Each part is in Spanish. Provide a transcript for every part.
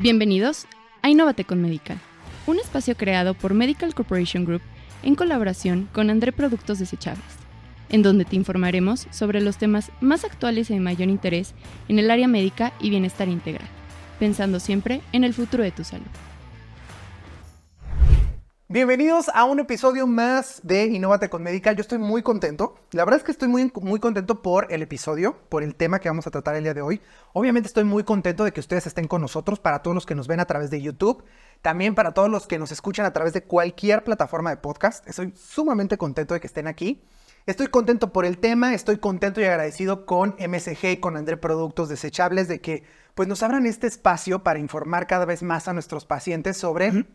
Bienvenidos a Innovate con Medical, un espacio creado por Medical Corporation Group en colaboración con André Productos Desechables, en donde te informaremos sobre los temas más actuales y de mayor interés en el área médica y bienestar integral, pensando siempre en el futuro de tu salud. Bienvenidos a un episodio más de Innovate con Medical. Yo estoy muy contento. La verdad es que estoy muy contento por el episodio, por el tema que vamos a tratar el día de hoy. Obviamente estoy muy contento de que ustedes estén con nosotros, para todos los que nos ven a través de YouTube, también para todos los que nos escuchan a través de cualquier plataforma de podcast. Estoy sumamente contento de que estén aquí. Estoy contento por el tema, estoy contento y agradecido con MSG y con André Productos Desechables de que pues, nos abran este espacio para informar cada vez más a nuestros pacientes sobre...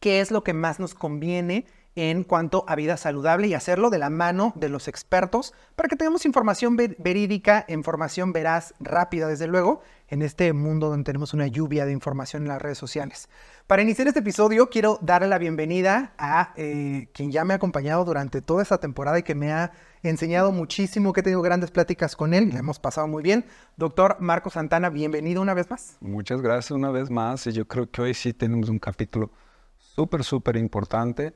qué es lo que más nos conviene en cuanto a vida saludable y hacerlo de la mano de los expertos para que tengamos información verídica, información veraz, rápida, desde luego, en este mundo donde tenemos una lluvia de información en las redes sociales. Para iniciar este episodio, quiero darle la bienvenida a quien ya me ha acompañado durante toda esta temporada y que me ha enseñado muchísimo, que he tenido grandes pláticas con él y la hemos pasado muy bien. Doctor Marco Santana, bienvenido una vez más. Muchas gracias una vez más. Y yo creo que hoy sí tenemos un capítulo súper importante.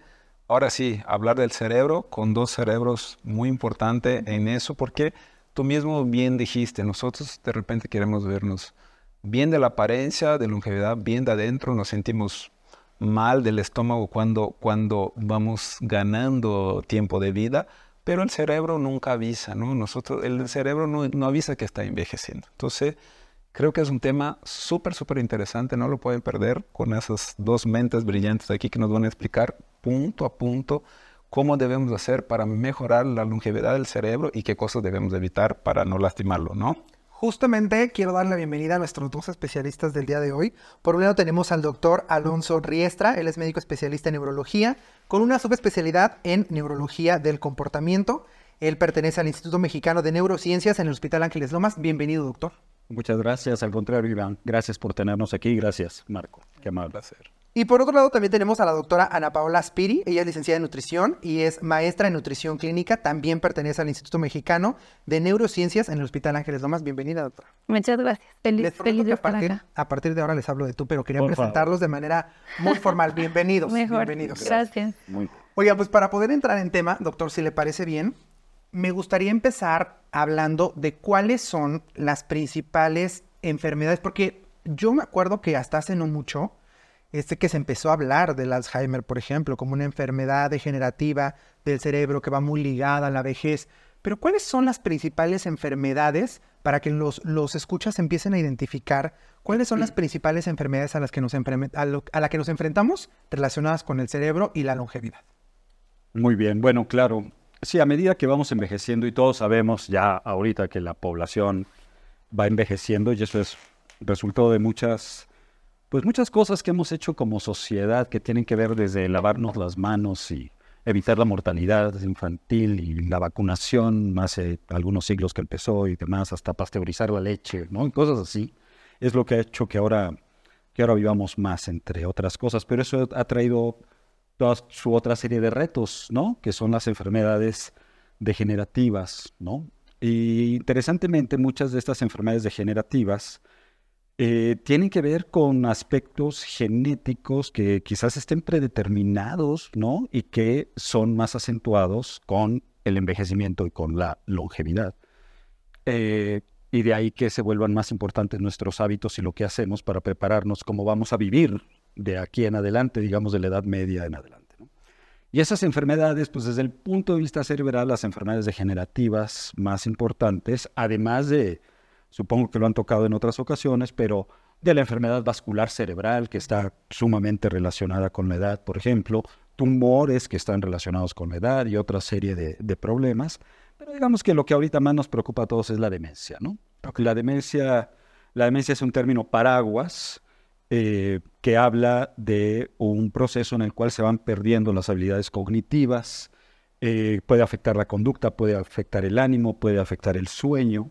Ahora sí, hablar del cerebro con dos cerebros, muy importante en eso, porque tú mismo bien dijiste, nosotros de repente queremos vernos bien de la apariencia, de longevidad, bien de adentro, nos sentimos mal del estómago cuando vamos ganando tiempo de vida, pero el cerebro nunca avisa, ¿no? El cerebro no avisa que está envejeciendo. Entonces, creo que es un tema súper interesante, no lo pueden perder con esas dos mentes brillantes aquí que nos van a explicar punto a punto cómo debemos hacer para mejorar la longevidad del cerebro y qué cosas debemos evitar para no lastimarlo, ¿no? Justamente quiero dar la bienvenida a nuestros dos especialistas del día de hoy. Por un lado tenemos al doctor Alonso Riestra, él es médico especialista en neurología con una subespecialidad en neurología del comportamiento. Él pertenece al Instituto Mexicano de Neurociencias en el Hospital Ángeles Lomas. Bienvenido, doctor. Muchas gracias, al contrario, Iván. Gracias por tenernos aquí. Gracias, Marco. Qué amable. Un placer. Y por otro lado, también tenemos a la doctora Ana Paola Azpiri. Ella es licenciada en nutrición y es maestra en nutrición clínica. También pertenece al Instituto Mexicano de Neurociencias en el Hospital Ángeles Lomas. Bienvenida, doctora. Muchas gracias. Feliz de estar acá. A partir de ahora les hablo de tú, pero quería presentarlos de manera muy formal. Bienvenidos. Mejor. Bienvenidos. Gracias. Muy bien. Oiga, pues para poder entrar en tema, doctor, si le parece bien, me gustaría empezar hablando de cuáles son las principales enfermedades, porque yo me acuerdo que hasta hace no mucho que se empezó a hablar del Alzheimer, por ejemplo, como una enfermedad degenerativa del cerebro que va muy ligada a la vejez. Pero ¿cuáles son las principales enfermedades para que los escuchas empiecen a identificar cuáles son las principales enfermedades a las que a la que nos enfrentamos relacionadas con el cerebro y la longevidad? Muy bien, bueno, claro. Sí, a medida que vamos envejeciendo, y todos sabemos ya ahorita que la población va envejeciendo, y eso es resultado de muchas cosas que hemos hecho como sociedad que tienen que ver desde lavarnos las manos y evitar la mortalidad infantil y la vacunación hace algunos siglos que empezó y demás, hasta pasteurizar la leche, ¿no? Y cosas así. Es lo que ha hecho que ahora vivamos más, entre otras cosas, pero eso ha traído toda su otra serie de retos, ¿no? Que son las enfermedades degenerativas, ¿no? Y interesantemente, muchas de estas enfermedades degenerativas tienen que ver con aspectos genéticos que quizás estén predeterminados, ¿no? Y que son más acentuados con el envejecimiento y con la longevidad. Y de ahí que se vuelvan más importantes nuestros hábitos y lo que hacemos para prepararnos cómo vamos a vivir de aquí en adelante, digamos de la edad media en adelante, ¿no? Y esas enfermedades, pues desde el punto de vista cerebral, las enfermedades degenerativas más importantes, además de, supongo que lo han tocado en otras ocasiones, pero de la enfermedad vascular cerebral, que está sumamente relacionada con la edad, por ejemplo, tumores que están relacionados con la edad y otra serie de problemas. Pero digamos que lo que ahorita más nos preocupa a todos es la demencia, ¿no? Porque la demencia es un término paraguas, que habla de un proceso en el cual se van perdiendo las habilidades cognitivas, puede afectar la conducta, puede afectar el ánimo, puede afectar el sueño.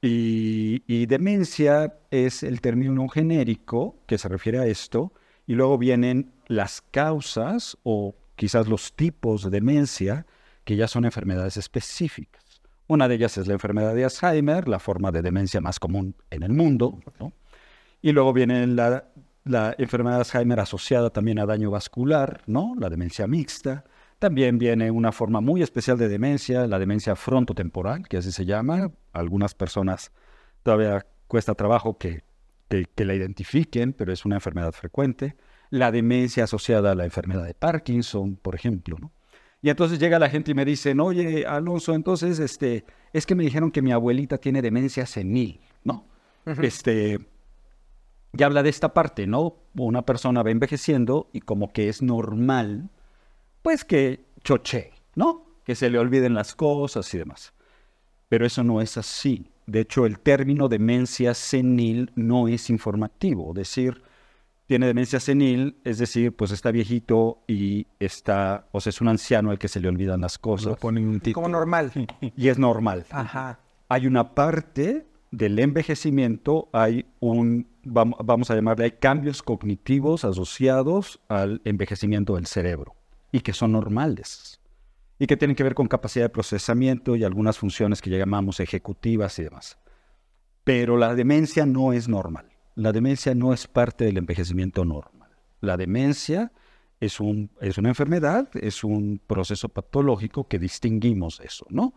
Y demencia es el término genérico que se refiere a esto, y luego vienen las causas o quizás los tipos de demencia que ya son enfermedades específicas. Una de ellas es la enfermedad de Alzheimer, la forma de demencia más común en el mundo, ¿no? Y luego viene la enfermedad de Alzheimer asociada también a daño vascular, ¿no? La demencia mixta. También viene una forma muy especial de demencia, la demencia frontotemporal, que así se llama. Algunas personas todavía cuesta trabajo que la identifiquen, pero es una enfermedad frecuente. La demencia asociada a la enfermedad de Parkinson, por ejemplo, ¿no? Y entonces llega la gente y me dicen, oye, Alonso, entonces, es que me dijeron que mi abuelita tiene demencia senil, ¿no? Uh-huh. Y habla de esta parte, ¿no? Una persona va envejeciendo y como que es normal, pues que choche, ¿no? Que se le olviden las cosas y demás. Pero eso no es así. De hecho, el término demencia senil no es informativo. Decir, tiene demencia senil, es decir, pues está viejito y está, o sea, es un anciano al que se le olvidan las cosas. Lo ponen un título. Como normal. Y es normal. Ajá. Hay una parte del envejecimiento, hay vamos a llamarle, hay cambios cognitivos asociados al envejecimiento del cerebro y que son normales y que tienen que ver con capacidad de procesamiento y algunas funciones que llamamos ejecutivas y demás. Pero la demencia no es normal. La demencia no es parte del envejecimiento normal. La demencia es una enfermedad, es un proceso patológico que distinguimos eso, ¿no?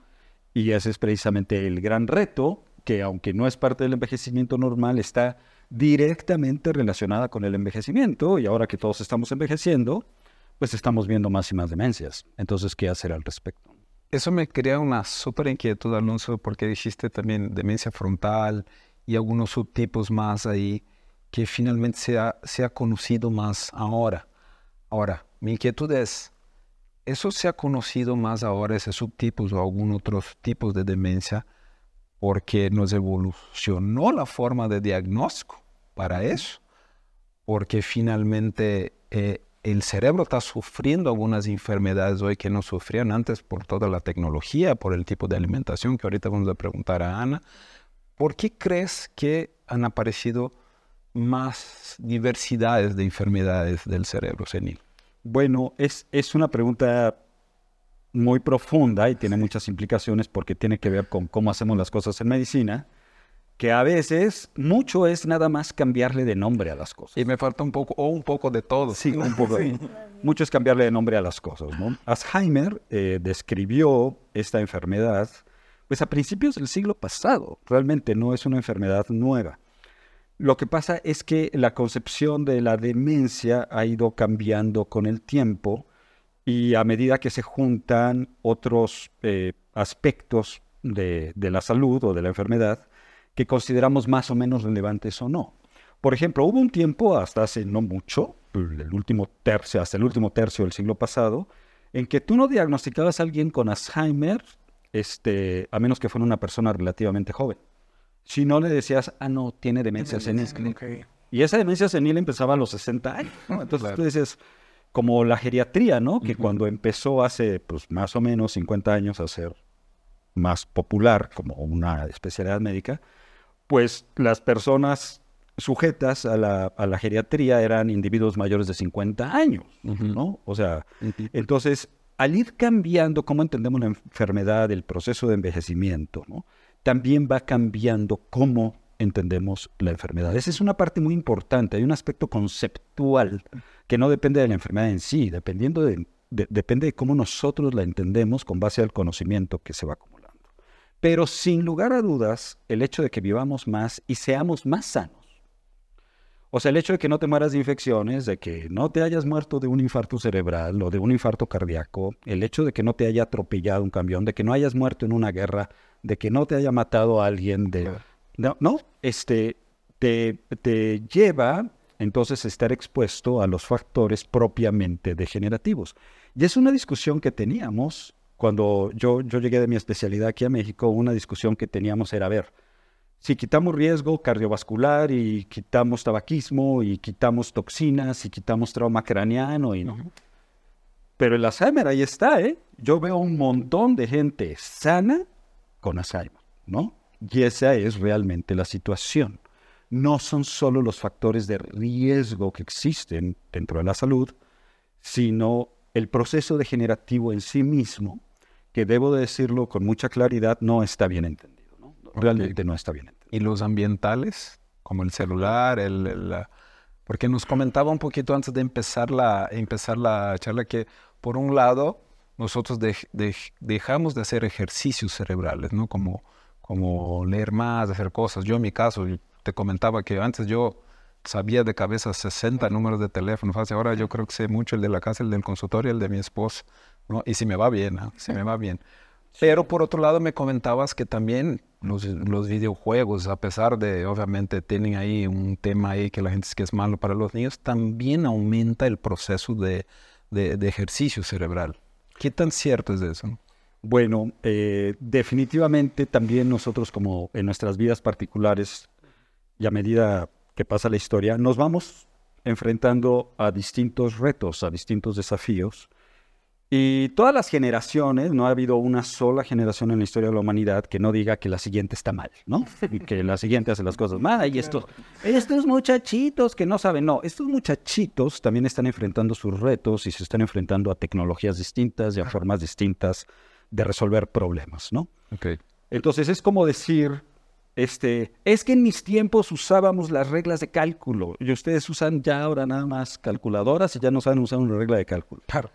Y ese es precisamente el gran reto, que aunque no es parte del envejecimiento normal, está directamente relacionada con el envejecimiento, y ahora que todos estamos envejeciendo, pues estamos viendo más y más demencias. Entonces, ¿qué hacer al respecto? Eso me crea una súper inquietud, Alonso, porque dijiste también demencia frontal, y algunos subtipos más ahí que finalmente se ha conocido más ahora. Ahora, mi inquietud es, ¿eso se ha conocido más ahora, esos subtipos o algún otro tipo de demencia, porque nos evolucionó la forma de diagnóstico para eso? Porque finalmente el cerebro está sufriendo algunas enfermedades hoy que no sufrían antes por toda la tecnología, por el tipo de alimentación, que ahorita vamos a preguntar a Ana. ¿Por qué crees que han aparecido más diversidades de enfermedades del cerebro senil? Bueno, es una pregunta muy profunda y tiene muchas implicaciones porque tiene que ver con cómo hacemos las cosas en medicina, que a veces mucho es nada más cambiarle de nombre a las cosas. Y me falta un poco de todo. Sí, un poco. Sí. Mucho es cambiarle de nombre a las cosas, ¿no? Alzheimer describió esta enfermedad pues a principios del siglo pasado. Realmente no es una enfermedad nueva. Lo que pasa es que la concepción de la demencia ha ido cambiando con el tiempo y a medida que se juntan otros aspectos de la salud o de la enfermedad que consideramos más o menos relevantes o no. Por ejemplo, hubo un tiempo, hasta hace no mucho, hasta el último tercio del siglo pasado, en que tú no diagnosticabas a alguien con Alzheimer a menos que fuera una persona relativamente joven. Si no le decías, tiene demencia senil. Okay. Y esa demencia senil empezaba a los 60 años, ¿no? Entonces claro. Tú dices, como la geriatría, ¿no? Que cuando empezó hace, pues, más o menos 50 años a ser más popular como una especialidad médica, pues las personas sujetas a la geriatría eran individuos mayores de 50 años, ¿no? O sea, entonces, al ir cambiando cómo entendemos la enfermedad, el proceso de envejecimiento, ¿no? También va cambiando cómo entendemos la enfermedad. Esa es una parte muy importante. Hay un aspecto conceptual que no depende de la enfermedad en sí, depende de cómo nosotros la entendemos con base al conocimiento que se va acumulando. Pero sin lugar a dudas, el hecho de que vivamos más y seamos más sanos, o sea, el hecho de que no te mueras de infecciones, de que no te hayas muerto de un infarto cerebral o de un infarto cardíaco, el hecho de que no te haya atropellado un camión, de que no hayas muerto en una guerra, de que no te haya matado a alguien, te lleva entonces a estar expuesto a los factores propiamente degenerativos. Y es una discusión que teníamos cuando yo llegué de mi especialidad aquí a México. Una discusión que teníamos era, a ver, si quitamos riesgo cardiovascular y quitamos tabaquismo y quitamos toxinas y quitamos trauma craneano y no. Pero el Alzheimer ahí está, ¿eh? Yo veo un montón de gente sana con Alzheimer, ¿no? Y esa es realmente la situación. No son solo los factores de riesgo que existen dentro de la salud, sino el proceso degenerativo en sí mismo, que debo decirlo con mucha claridad, no está bien entendido. Realmente no está bien entendido. ¿Y los ambientales como el celular, porque nos comentaba un poquito antes de empezar la charla que, por un lado, nosotros dejamos de hacer ejercicios cerebrales, ¿no? Como leer más, hacer cosas. Yo en mi caso, te comentaba que antes yo sabía de cabeza 60 números de teléfono. Ahora yo creo que sé mucho el de la casa, el del consultorio, el de mi esposa, ¿no? Y si me va bien, ¿no? Si me va bien. Pero por otro lado me comentabas que también los videojuegos, a pesar de, obviamente, tienen ahí un tema ahí que la gente dice que es malo para los niños, también aumenta el proceso de ejercicio cerebral. ¿Qué tan cierto es eso? Bueno, definitivamente también nosotros, como en nuestras vidas particulares, y a medida que pasa la historia, nos vamos enfrentando a distintos retos, a distintos desafíos. Y todas las generaciones, no ha habido una sola generación en la historia de la humanidad que no diga que la siguiente está mal, ¿no? Y que la siguiente hace las cosas mal. Y estos muchachitos que no saben, no, estos muchachitos también están enfrentando sus retos y se están enfrentando a tecnologías distintas y a formas distintas de resolver problemas, ¿no? Okay. Entonces es como decir, es que en mis tiempos usábamos las reglas de cálculo y ustedes usan ya ahora nada más calculadoras y ya no saben usar una regla de cálculo. Claro.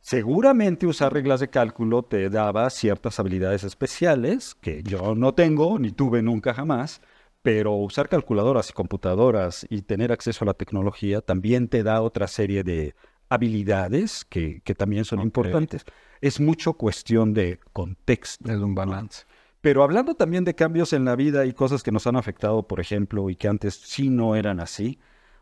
Seguramente usar reglas de cálculo te daba ciertas habilidades especiales que yo no tengo ni tuve nunca jamás, pero usar calculadoras y computadoras y tener acceso a la tecnología también te da otra serie de habilidades que también son importantes. Es mucho cuestión de contexto. Es un balance. Pero hablando también de cambios en la vida y cosas que nos han afectado, por ejemplo, y que antes sí no eran así.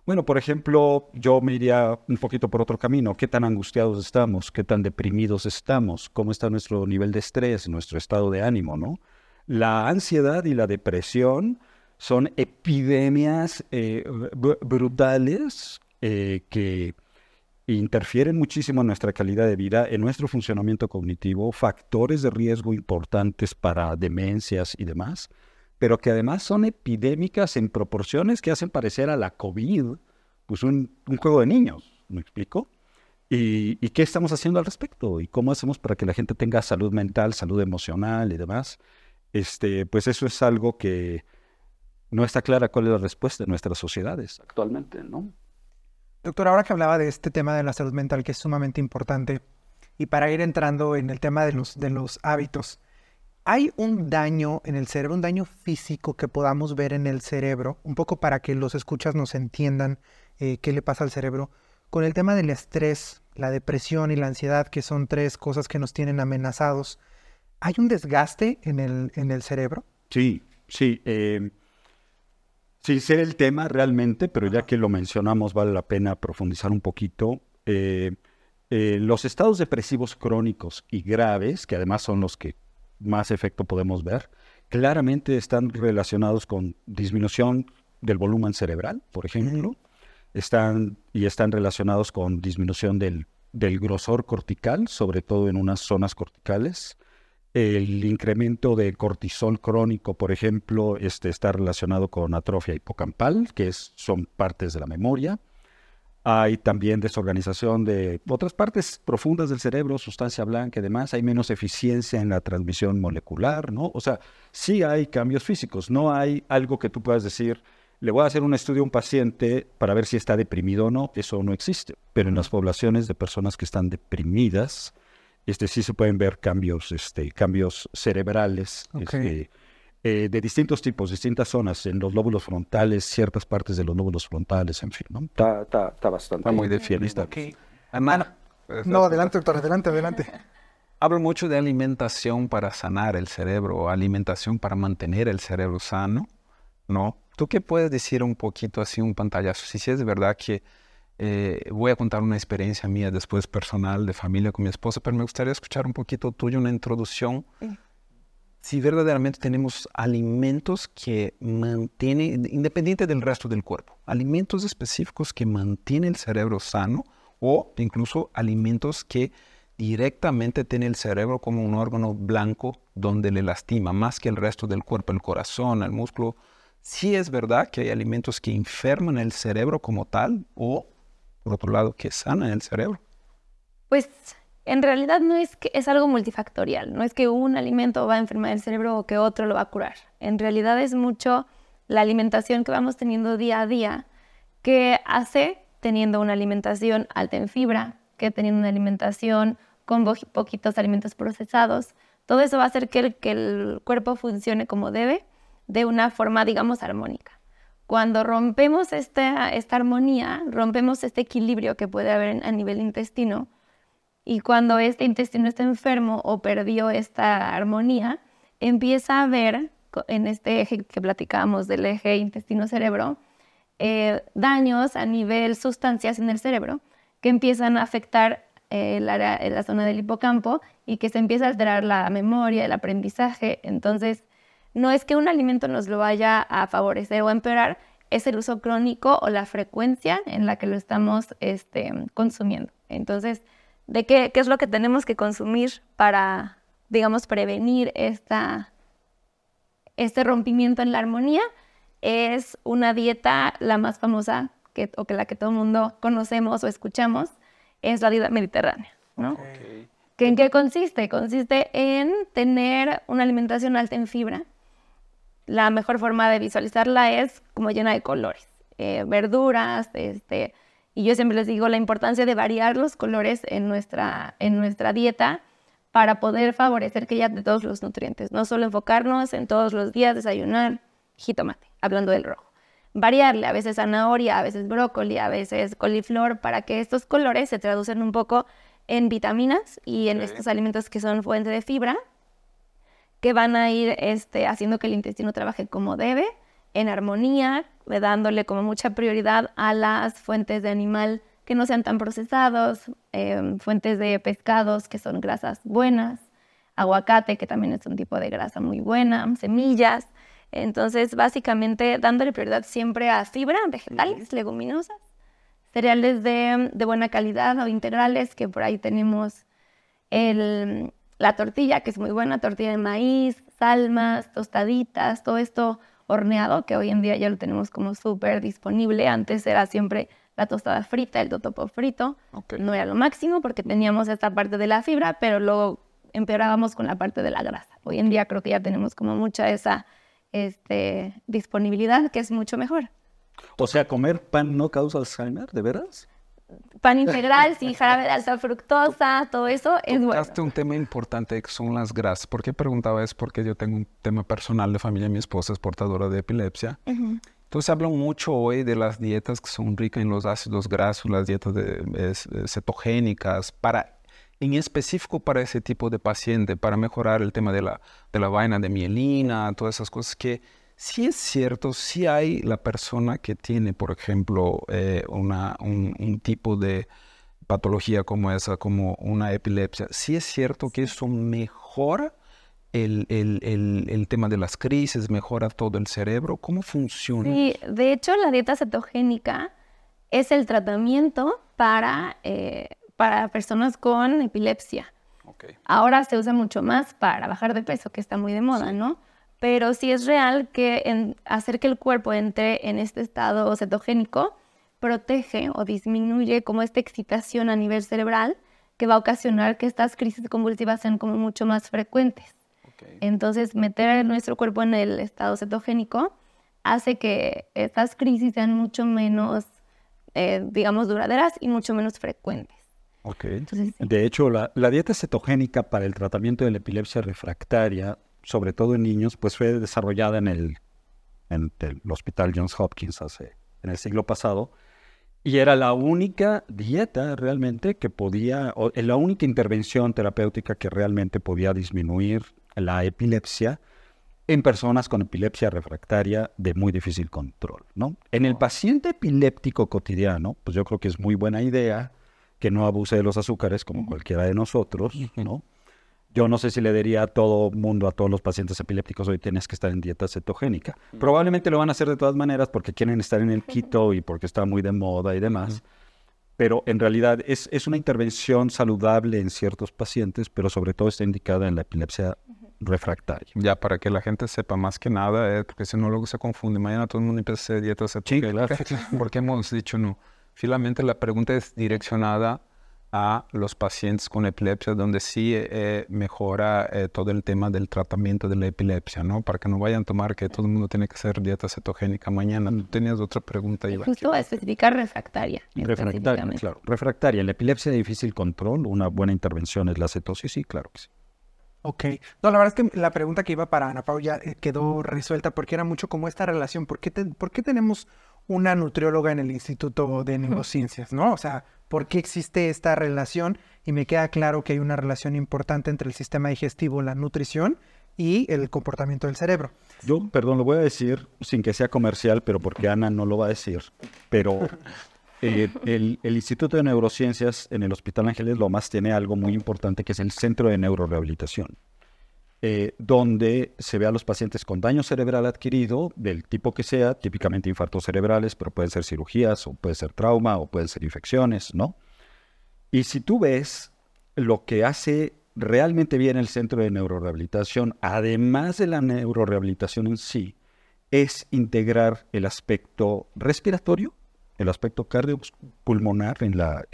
Bueno, por ejemplo, yo me iría un poquito por otro camino. ¿Qué tan angustiados estamos? ¿Qué tan deprimidos estamos? ¿Cómo está nuestro nivel de estrés, nuestro estado de ánimo, no? La ansiedad y la depresión son epidemias brutales que interfieren muchísimo en nuestra calidad de vida, en nuestro funcionamiento cognitivo, factores de riesgo importantes para demencias y demás, pero que además son epidémicas en proporciones que hacen parecer a la COVID pues un juego de niños, ¿me explico? ¿Y qué estamos haciendo al respecto? ¿Y cómo hacemos para que la gente tenga salud mental, salud emocional y demás? Pues eso es algo que no está clara cuál es la respuesta de nuestras sociedades actualmente, ¿no? Doctor, ahora que hablaba de este tema de la salud mental, que es sumamente importante, y para ir entrando en el tema de los hábitos, ¿hay un daño en el cerebro, un daño físico que podamos ver en el cerebro? Un poco para que los escuchas nos entiendan qué le pasa al cerebro. Con el tema del estrés, la depresión y la ansiedad, que son tres cosas que nos tienen amenazados, ¿hay un desgaste en el cerebro? Sí. Sin ser el tema realmente, pero ya que lo mencionamos, vale la pena profundizar un poquito. Los estados depresivos crónicos y graves, que además son los que más efecto podemos ver, claramente están relacionados con disminución del volumen cerebral, por ejemplo, están relacionados con disminución del grosor cortical, sobre todo en unas zonas corticales. El incremento de cortisol crónico, por ejemplo, está relacionado con atrofia hipocampal, que son partes de la memoria. Hay también desorganización de otras partes profundas del cerebro, sustancia blanca y demás. Hay menos eficiencia en la transmisión molecular, ¿no? O sea, sí hay cambios físicos. No hay algo que tú puedas decir, le voy a hacer un estudio a un paciente para ver si está deprimido o no. Eso no existe. Pero en las poblaciones de personas que están deprimidas, sí se pueden ver cambios cerebrales. Okay. De distintos tipos, distintas zonas, en los lóbulos frontales, ciertas partes de los lóbulos frontales, en fin, ¿no? Está bastante. Está muy definida. Okay. No, adelante, doctor, adelante. Hablo mucho de alimentación para sanar el cerebro, alimentación para mantener el cerebro sano, ¿no? ¿Tú qué puedes decir un poquito así, un pantallazo? Si es verdad que voy a contar una experiencia mía después personal de familia con mi esposa, pero me gustaría escuchar un poquito tuyo, una introducción. Si verdaderamente tenemos alimentos que mantienen, independiente del resto del cuerpo, alimentos específicos que mantienen el cerebro sano o incluso alimentos que directamente tienen el cerebro como un órgano blanco donde le lastima más que el resto del cuerpo, el corazón, el músculo. ¿Sí es verdad que hay alimentos que enferman el cerebro como tal o, por otro lado, que sanan el cerebro? Pues en realidad no es que es algo multifactorial, no es que un alimento va a enfermar el cerebro o que otro lo va a curar. En realidad es mucho la alimentación que vamos teniendo día a día, que hace teniendo una alimentación alta en fibra, que teniendo una alimentación con poquitos alimentos procesados. Todo eso va a hacer que el cuerpo funcione como debe, de una forma, digamos, armónica. Cuando rompemos esta armonía, rompemos este equilibrio que puede haber a nivel intestino, y cuando este intestino está enfermo o perdió esta armonía, empieza a haber, en este eje que platicábamos del eje intestino-cerebro, daños a nivel sustancias en el cerebro que empiezan a afectar la zona del hipocampo y que se empieza a alterar la memoria, el aprendizaje. Entonces, no es que un alimento nos lo vaya a favorecer o a empeorar, es el uso crónico o la frecuencia en la que lo estamos consumiendo. Entonces, ¿de qué es lo que tenemos que consumir para, digamos, prevenir este rompimiento en la armonía? Es una dieta, la más famosa que la que todo el mundo conocemos o escuchamos, es la dieta mediterránea, ¿no? Okay. ¿En qué consiste? Consiste en tener una alimentación alta en fibra. La mejor forma de visualizarla es como llena de colores, verduras, y yo siempre les digo la importancia de variar los colores en nuestra dieta para poder favorecer que haya de todos los nutrientes. No solo enfocarnos en todos los días desayunar jitomate, hablando del rojo. Variarle, a veces zanahoria, a veces brócoli, a veces coliflor, para que estos colores se traducen un poco en vitaminas y en estos alimentos que son fuente de fibra, que van a ir haciendo que el intestino trabaje como debe, en armonía, dándole como mucha prioridad a las fuentes de animal que no sean tan procesados, fuentes de pescados que son grasas buenas, aguacate, que también es un tipo de grasa muy buena, semillas. Entonces, básicamente, dándole prioridad siempre a fibra, vegetales, leguminosas, cereales de buena calidad o integrales, que por ahí tenemos la tortilla, que es muy buena, tortilla de maíz, salmas, tostaditas, todo esto horneado, que hoy en día ya lo tenemos como súper disponible. Antes era siempre la tostada frita, el totopo frito. Okay. No era lo máximo porque teníamos esta parte de la fibra, pero luego empeorábamos con la parte de la grasa. Hoy en día creo que ya tenemos como mucha esa disponibilidad, que es mucho mejor. O sea, ¿comer pan no causa Alzheimer, de veras? Pan integral, sin jarabe de alta fructosa, todo eso es bueno. Tocaste un tema importante que son las grasas. ¿Por qué preguntaba? Es porque yo tengo un tema personal de familia. Mi esposa es portadora de epilepsia. Uh-huh. Entonces hablan mucho hoy de las dietas que son ricas en los ácidos grasos, las dietas cetogénicas, en específico para ese tipo de paciente, para mejorar el tema de la vaina de mielina, todas esas cosas que... Sí es cierto, sí hay la persona que tiene, por ejemplo, un tipo de patología como esa, como una epilepsia. Sí es cierto que eso mejora el tema de las crisis, mejora todo el cerebro. ¿Cómo funciona? Sí, de hecho, la dieta cetogénica es el tratamiento para personas con epilepsia. Okay. Ahora se usa mucho más para bajar de peso, que está muy de moda, sí, ¿no? Pero sí es real que hacer que el cuerpo entre en este estado cetogénico protege o disminuye como esta excitación a nivel cerebral que va a ocasionar que estas crisis convulsivas sean como mucho más frecuentes. Okay. Entonces, meter nuestro cuerpo en el estado cetogénico hace que estas crisis sean mucho menos, digamos, duraderas y mucho menos frecuentes. Okay. Entonces, sí. De hecho, la dieta cetogénica para el tratamiento de la epilepsia refractaria, sobre todo en niños, pues fue desarrollada en el Hospital Johns Hopkins en el siglo pasado, y era la única dieta realmente que podía, o la única intervención terapéutica que realmente podía disminuir la epilepsia en personas con epilepsia refractaria de muy difícil control, ¿no? En el paciente epiléptico cotidiano, pues yo creo que es muy buena idea que no abuse de los azúcares como cualquiera de nosotros, ¿no? Yo no sé si le diría a todo mundo, a todos los pacientes epilépticos, hoy tienes que estar en dieta cetogénica. Probablemente lo van a hacer de todas maneras porque quieren estar en el keto y porque está muy de moda y demás. Pero en realidad es una intervención saludable en ciertos pacientes, pero sobre todo está indicada en la epilepsia refractaria. Ya, para que la gente sepa más que nada, porque si no luego se confunde. Mañana todo el mundo empieza a hacer dieta cetogénica. Sí, claro. Porque hemos dicho no. Finalmente la pregunta es direccionada a los pacientes con epilepsia, donde sí mejora todo el tema del tratamiento de la epilepsia, ¿no? Para que no vayan a tomar que todo el mundo tiene que hacer dieta cetogénica mañana. Tú tenías otra pregunta, Iván. Justo especificar refractaria. Refractaria, claro. Refractaria. La epilepsia de difícil control, una buena intervención es la cetosis, sí, claro que sí. Ok. No, la verdad es que la pregunta que iba para Ana Pau ya quedó resuelta porque era mucho como esta relación. ¿Por qué tenemos una nutrióloga en el Instituto de Neurociencias, ¿no? O sea, ¿por qué existe esta relación? Y me queda claro que hay una relación importante entre el sistema digestivo, la nutrición y el comportamiento del cerebro. Yo, perdón, lo voy a decir sin que sea comercial, pero porque Ana no lo va a decir. Pero el Instituto de Neurociencias en el Hospital Ángeles Lomas tiene algo muy importante que es el Centro de Neurorehabilitación. Donde se ve a los pacientes con daño cerebral adquirido, del tipo que sea, típicamente infartos cerebrales, pero pueden ser cirugías, o puede ser trauma, o pueden ser infecciones, ¿no? Y si tú ves lo que hace realmente bien el Centro de Neurorehabilitación, además de la neurorehabilitación en sí, es integrar el aspecto respiratorio, el aspecto cardiopulmonar en la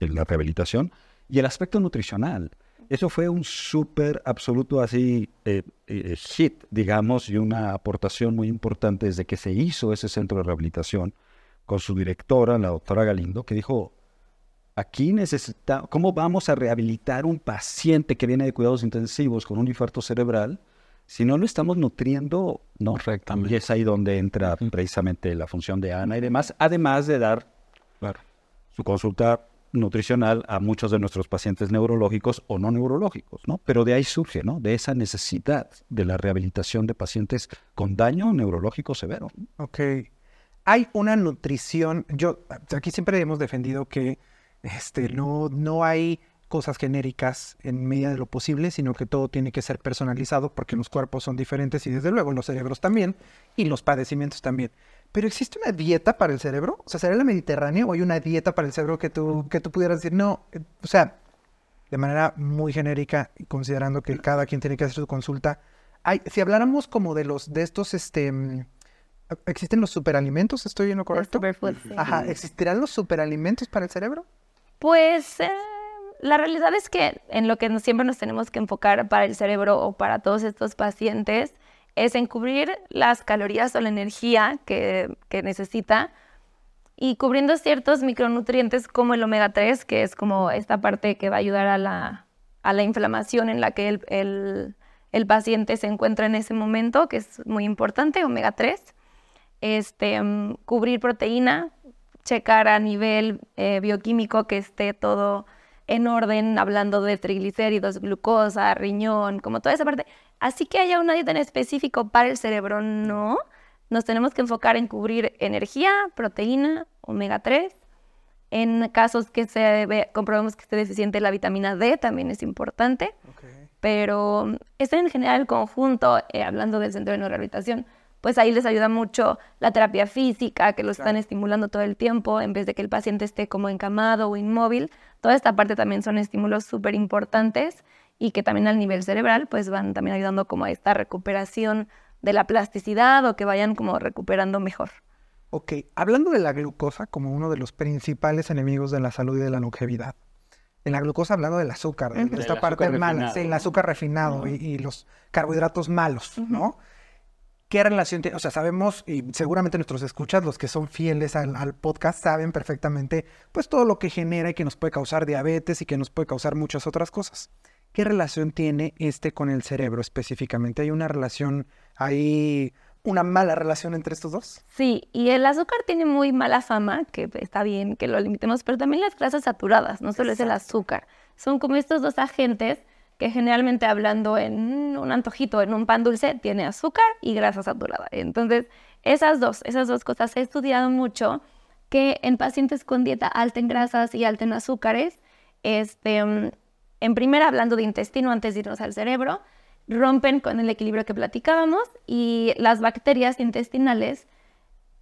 rehabilitación, y el aspecto nutricional. Eso fue un súper absoluto así hit, digamos, y una aportación muy importante desde que se hizo ese centro de rehabilitación con su directora, la doctora Galindo, que dijo, aquí necesitamos, ¿cómo vamos a rehabilitar un paciente que viene de cuidados intensivos con un infarto cerebral si no lo estamos nutriendo? No, correctamente. Y es ahí donde entra precisamente la función de Ana y demás, además de dar su consulta nutricional a muchos de nuestros pacientes neurológicos o no neurológicos, ¿no? Pero de ahí surge, ¿no? De esa necesidad de la rehabilitación de pacientes con daño neurológico severo. Ok. Hay una nutrición... Yo, aquí siempre hemos defendido que no hay cosas genéricas en medida de lo posible, sino que todo tiene que ser personalizado porque los cuerpos son diferentes y desde luego los cerebros también y los padecimientos también. ¿Pero existe una dieta para el cerebro? O sea, ¿será la mediterránea o hay una dieta para el cerebro que tú pudieras decir? No, o sea, de manera muy genérica, considerando que cada quien tiene que hacer su consulta. Si habláramos como ¿existen los superalimentos? ¿Estoy en lo correcto? Ajá, ¿existirán los superalimentos para el cerebro? Pues, la realidad es que en lo que siempre nos tenemos que enfocar para el cerebro o para todos estos pacientes es en cubrir las calorías o la energía que necesita y cubriendo ciertos micronutrientes como el omega 3, que es como esta parte que va a ayudar a la inflamación en la que el paciente se encuentra en ese momento, que es muy importante, omega 3. Cubrir proteína, checar a nivel bioquímico que esté todo en orden, hablando de triglicéridos, glucosa, riñón, como toda esa parte. Así que haya una dieta en específico para el cerebro, no. Nos tenemos que enfocar en cubrir energía, proteína, omega 3. En casos que comprobemos que esté deficiente la vitamina D, también es importante. Okay. Pero es en general el conjunto, hablando del centro de neurorehabilitación, pues ahí les ayuda mucho la terapia física, que lo están estimulando todo el tiempo, en vez de que el paciente esté como encamado o inmóvil. Toda esta parte también son estímulos súper importantes. Y que también al nivel cerebral pues van también ayudando como a esta recuperación de la plasticidad o que vayan como recuperando mejor. Ok, hablando de la glucosa como uno de los principales enemigos de la salud y de la longevidad. En la glucosa hablando del azúcar, de esta parte mala, el azúcar refinado y los carbohidratos malos, ¿no? ¿Qué relación tiene? O sea, sabemos y seguramente nuestros escuchas, los que son fieles al podcast, saben perfectamente pues todo lo que genera y que nos puede causar diabetes y que nos puede causar muchas otras cosas. ¿Qué relación tiene con el cerebro específicamente? ¿Hay una relación, una mala relación entre estos dos? Sí, y el azúcar tiene muy mala fama, que está bien que lo limitemos, pero también las grasas saturadas, no solo es el azúcar. Son como estos dos agentes que generalmente hablando en un antojito, en un pan dulce, tiene azúcar y grasa saturada. Entonces, esas dos cosas he estudiado mucho, que en pacientes con dieta alta en grasas y alta en azúcares, en primera, hablando de intestino, antes de irnos al cerebro, rompen con el equilibrio que platicábamos y las bacterias intestinales,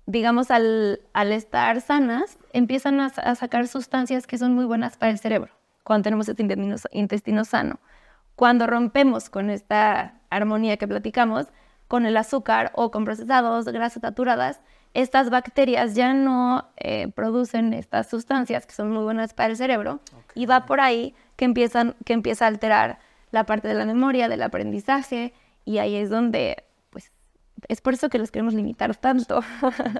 digamos, al estar sanas, empiezan a sacar sustancias que son muy buenas para el cerebro cuando tenemos este intestino sano. Cuando rompemos con esta armonía que platicamos, con el azúcar o con procesados, grasas saturadas, estas bacterias ya no producen estas sustancias que son muy buenas para el cerebro, okay, y va por ahí que empieza a alterar la parte de la memoria, del aprendizaje, y ahí es donde, pues, es por eso que los queremos limitar tanto.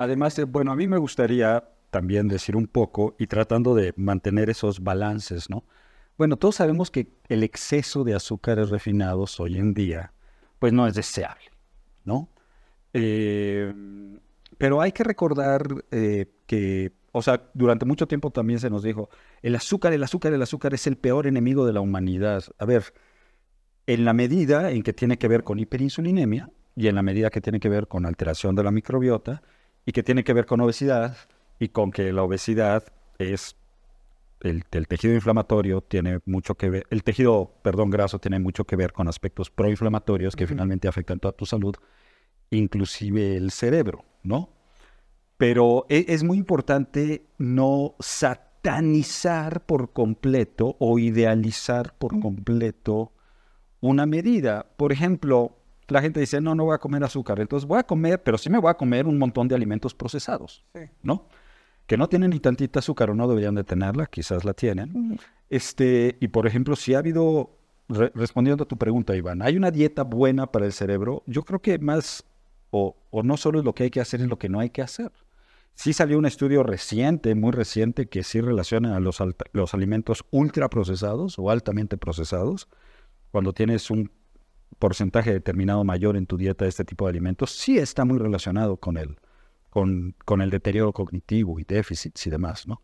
Además, bueno, a mí me gustaría también decir un poco, y tratando de mantener esos balances, ¿no? Bueno, todos sabemos que el exceso de azúcares refinados hoy en día, pues, no es deseable, ¿no? Pero hay que recordar que, o sea, durante mucho tiempo también se nos dijo, el azúcar es el peor enemigo de la humanidad. A ver, en la medida en que tiene que ver con hiperinsulinemia y en la medida que tiene que ver con alteración de la microbiota y que tiene que ver con obesidad y con que la obesidad es, el tejido inflamatorio tiene mucho que ver, el tejido, perdón, graso tiene mucho que ver con aspectos proinflamatorios que finalmente afectan toda tu salud, inclusive el cerebro, ¿no? Pero es muy importante no satanizar por completo o idealizar por completo una medida. Por ejemplo, la gente dice, no voy a comer azúcar. Entonces voy a comer, pero sí me voy a comer un montón de alimentos procesados, sí, ¿no? Que no tienen ni tantita azúcar o no deberían de tenerla, quizás la tienen. Y por ejemplo, si ha habido, respondiendo a tu pregunta, Iván, ¿hay una dieta buena para el cerebro? Yo creo que más... O no solo es lo que hay que hacer, es lo que no hay que hacer. Sí salió un estudio reciente, muy reciente, que sí relaciona a los alimentos ultraprocesados o altamente procesados. Cuando tienes un porcentaje determinado mayor en tu dieta de este tipo de alimentos, sí está muy relacionado con el deterioro cognitivo y déficits y demás, ¿no?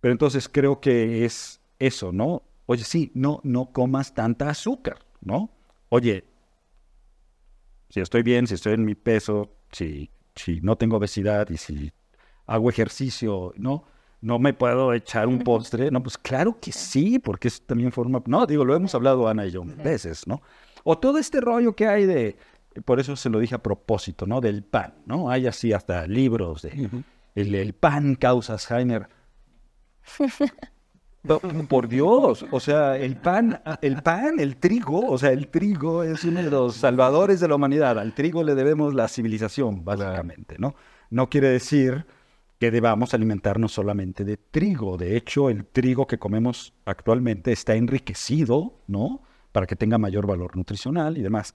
Pero entonces creo que es eso, ¿no? Oye, sí, no comas tanta azúcar, ¿no? Oye, si estoy bien, si estoy en mi peso, si no tengo obesidad y si hago ejercicio, no me puedo echar un postre. No, pues claro que sí, porque eso también forma... No, digo, lo hemos hablado Ana y yo veces, ¿no? O todo este rollo que hay de... Por eso se lo dije a propósito, ¿no? Del pan, ¿no? Hay así hasta libros de... El pan causa Alzheimer. No, por Dios, o sea, el trigo es uno de los salvadores de la humanidad. Al trigo le debemos la civilización, básicamente, ¿no? No quiere decir que debamos alimentarnos solamente de trigo. De hecho, el trigo que comemos actualmente está enriquecido, ¿no? Para que tenga mayor valor nutricional y demás.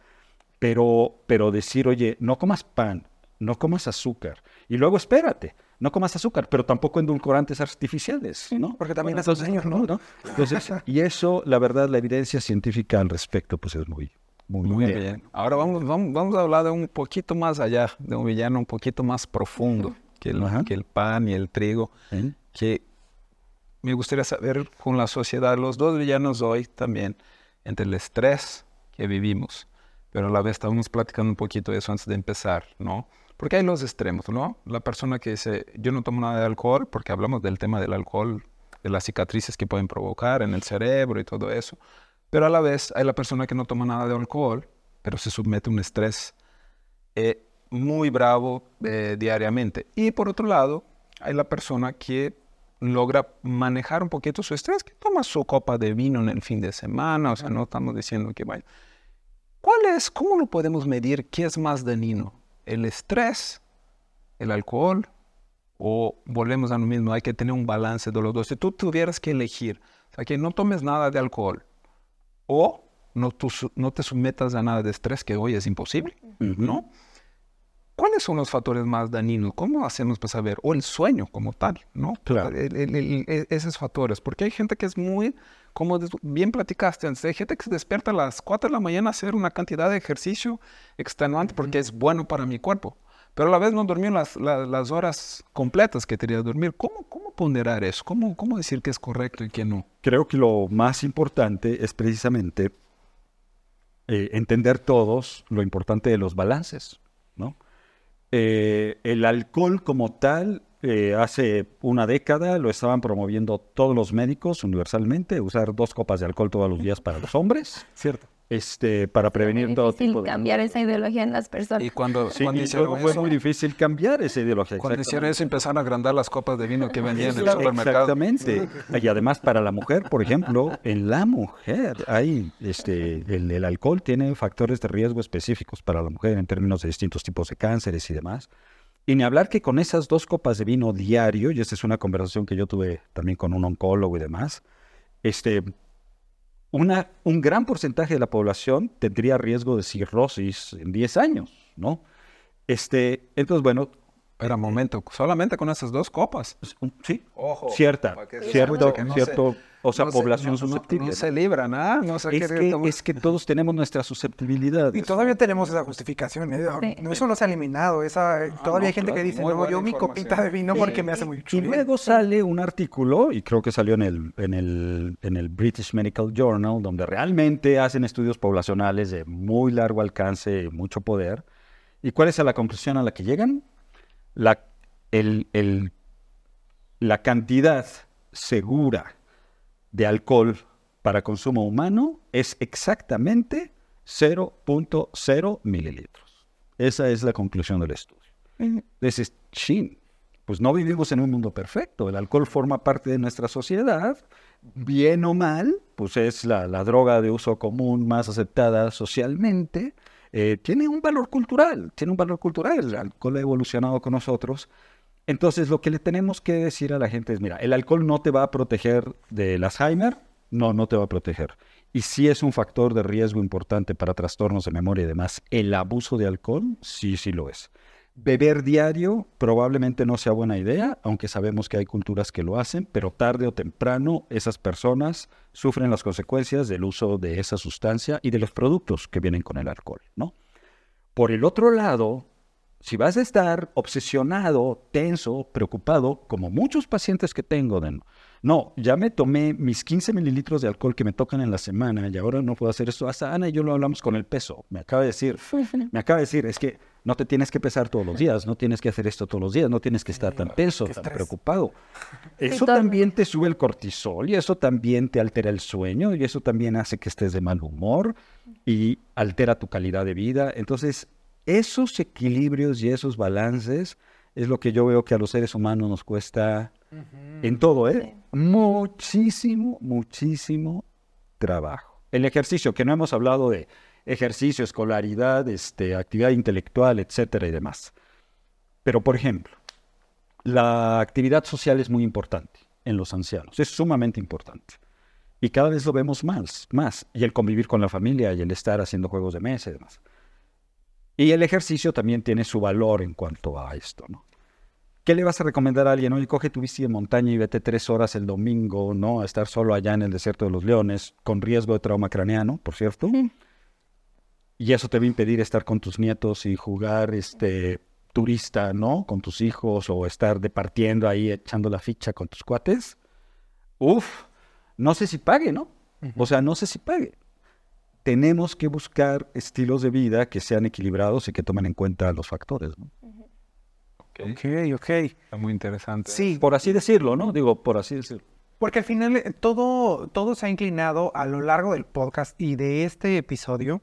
Pero decir, oye, no comas pan, no comas azúcar. Y luego espérate. No comas azúcar, pero tampoco endulcorantes artificiales, ¿no? Porque también hace unos años, ¿no? Entonces, y eso, la verdad, la evidencia científica al respecto, pues es muy bien. Ahora vamos a hablar de un poquito más allá, de un villano un poquito más profundo que el pan y el trigo, que me gustaría saber con la sociedad, los dos villanos hoy también, entre el estrés que vivimos, pero a la vez estábamos platicando un poquito de eso antes de empezar, ¿no? Porque hay los extremos, ¿no? La persona que dice, yo no tomo nada de alcohol, porque hablamos del tema del alcohol, de las cicatrices que pueden provocar en el cerebro y todo eso. Pero a la vez hay la persona que no toma nada de alcohol, pero se somete a un estrés muy bravo diariamente. Y por otro lado, hay la persona que logra manejar un poquito su estrés, que toma su copa de vino en el fin de semana, o sea, no estamos diciendo que vaya. ¿Cómo lo podemos medir? ¿Qué es más dañino? ¿El estrés, el alcohol, o volvemos a lo mismo? Hay que tener un balance de los dos. Si tú tuvieras que elegir, o sea, que no tomes nada de alcohol o no te sometas a nada de estrés, que hoy es imposible, ¿no? ¿Cuáles son los factores más dañinos? ¿Cómo hacemos para saber? O el sueño como tal, ¿no? Claro. Esos factores. Porque hay gente que es muy... Como bien platicaste antes, hay gente que se despierta a las 4 de la mañana a hacer una cantidad de ejercicio extenuante porque es bueno para mi cuerpo. Pero a la vez no dormí las horas completas que tenía que dormir. ¿Cómo ponderar eso? ¿Cómo decir que es correcto y que no? Creo que lo más importante es precisamente entender todos lo importante de los balances, ¿no? El alcohol como tal... hace una década lo estaban promoviendo todos los médicos universalmente, usar 2 copas de alcohol todos los días para los hombres. Cierto. Para prevenir todo tipo de... Es muy difícil cambiar esa ideología en las personas. Y cuando hicieron eso... Fue muy difícil cambiar esa ideología. Cuando hicieron eso empezaron a agrandar las copas de vino que vendían en el supermercado. Exactamente. Y además para la mujer, por ejemplo, en la mujer hay... el alcohol tiene factores de riesgo específicos para la mujer en términos de distintos tipos de cánceres y demás. Y ni hablar que con esas 2 copas de vino diario, y esta es una conversación que yo tuve también con un oncólogo y demás, un gran porcentaje de la población tendría riesgo de cirrosis en 10 años, ¿no? Entonces, bueno... Era momento, solamente con esas 2 copas. Sí, ojo, población susceptible. No se libran, ¿ah? No sé es que todos tenemos nuestra susceptibilidad. Y todavía tenemos esa justificación, ¿eh? Sí. Eso no se ha eliminado. Hay gente que dice, no, yo mi copita de vino porque me hace muy chulo. Y luego sale un artículo, y creo que salió en el British Medical Journal, donde realmente hacen estudios poblacionales de muy largo alcance y mucho poder. ¿Y cuál es la conclusión a la que llegan? La cantidad segura de alcohol para consumo humano es exactamente 0.0 mililitros. Esa es la conclusión del estudio. Entonces, pues no vivimos en un mundo perfecto. El alcohol forma parte de nuestra sociedad, bien o mal, pues es la droga de uso común más aceptada socialmente. Tiene un valor cultural, el alcohol ha evolucionado con nosotros. Entonces, lo que le tenemos que decir a la gente es, mira, el alcohol no te va a proteger del Alzheimer, no te va a proteger. Y sí es un factor de riesgo importante para trastornos de memoria y demás. El abuso de alcohol, sí lo es. Beber diario probablemente no sea buena idea, aunque sabemos que hay culturas que lo hacen, pero tarde o temprano esas personas sufren las consecuencias del uso de esa sustancia y de los productos que vienen con el alcohol, ¿no? Por el otro lado, si vas a estar obsesionado, tenso, preocupado, como muchos pacientes que tengo, ya me tomé mis 15 mililitros de alcohol que me tocan en la semana y ahora no puedo hacer esto. Hasta Ana y yo lo hablamos con el peso. Me acaba de decir, es que no te tienes que pesar todos los días, no tienes que hacer esto todos los días, no tienes que estar tan tenso, tan preocupado. Eso también te sube el cortisol y eso también te altera el sueño y eso también hace que estés de mal humor y altera tu calidad de vida. Entonces, esos equilibrios y esos balances es lo que yo veo que a los seres humanos nos cuesta en todo, ¿eh? Sí. Muchísimo trabajo. El ejercicio, que no hemos hablado de ejercicio, escolaridad, actividad intelectual, etcétera y demás. Pero, por ejemplo, la actividad social es muy importante en los ancianos, es sumamente importante. Y cada vez lo vemos más. Y el convivir con la familia y el estar haciendo juegos de mesa y demás. Y el ejercicio también tiene su valor en cuanto a esto, ¿no? ¿Qué le vas a recomendar a alguien? Oye, coge tu bici de montaña y vete 3 horas el domingo, ¿no? A estar solo allá en el desierto de los leones, con riesgo de trauma craneano, por cierto. Sí. Y eso te va a impedir estar con tus nietos y jugar turista, ¿no? Con tus hijos o estar departiendo ahí echando la ficha con tus cuates. No sé si pague, ¿no? O sea, no sé si pague. Tenemos que buscar estilos de vida que sean equilibrados y que tomen en cuenta los factores, ¿no? Ok. Está muy interesante. Sí. Por así decirlo, ¿no? Porque al final todo se ha inclinado a lo largo del podcast y de este episodio,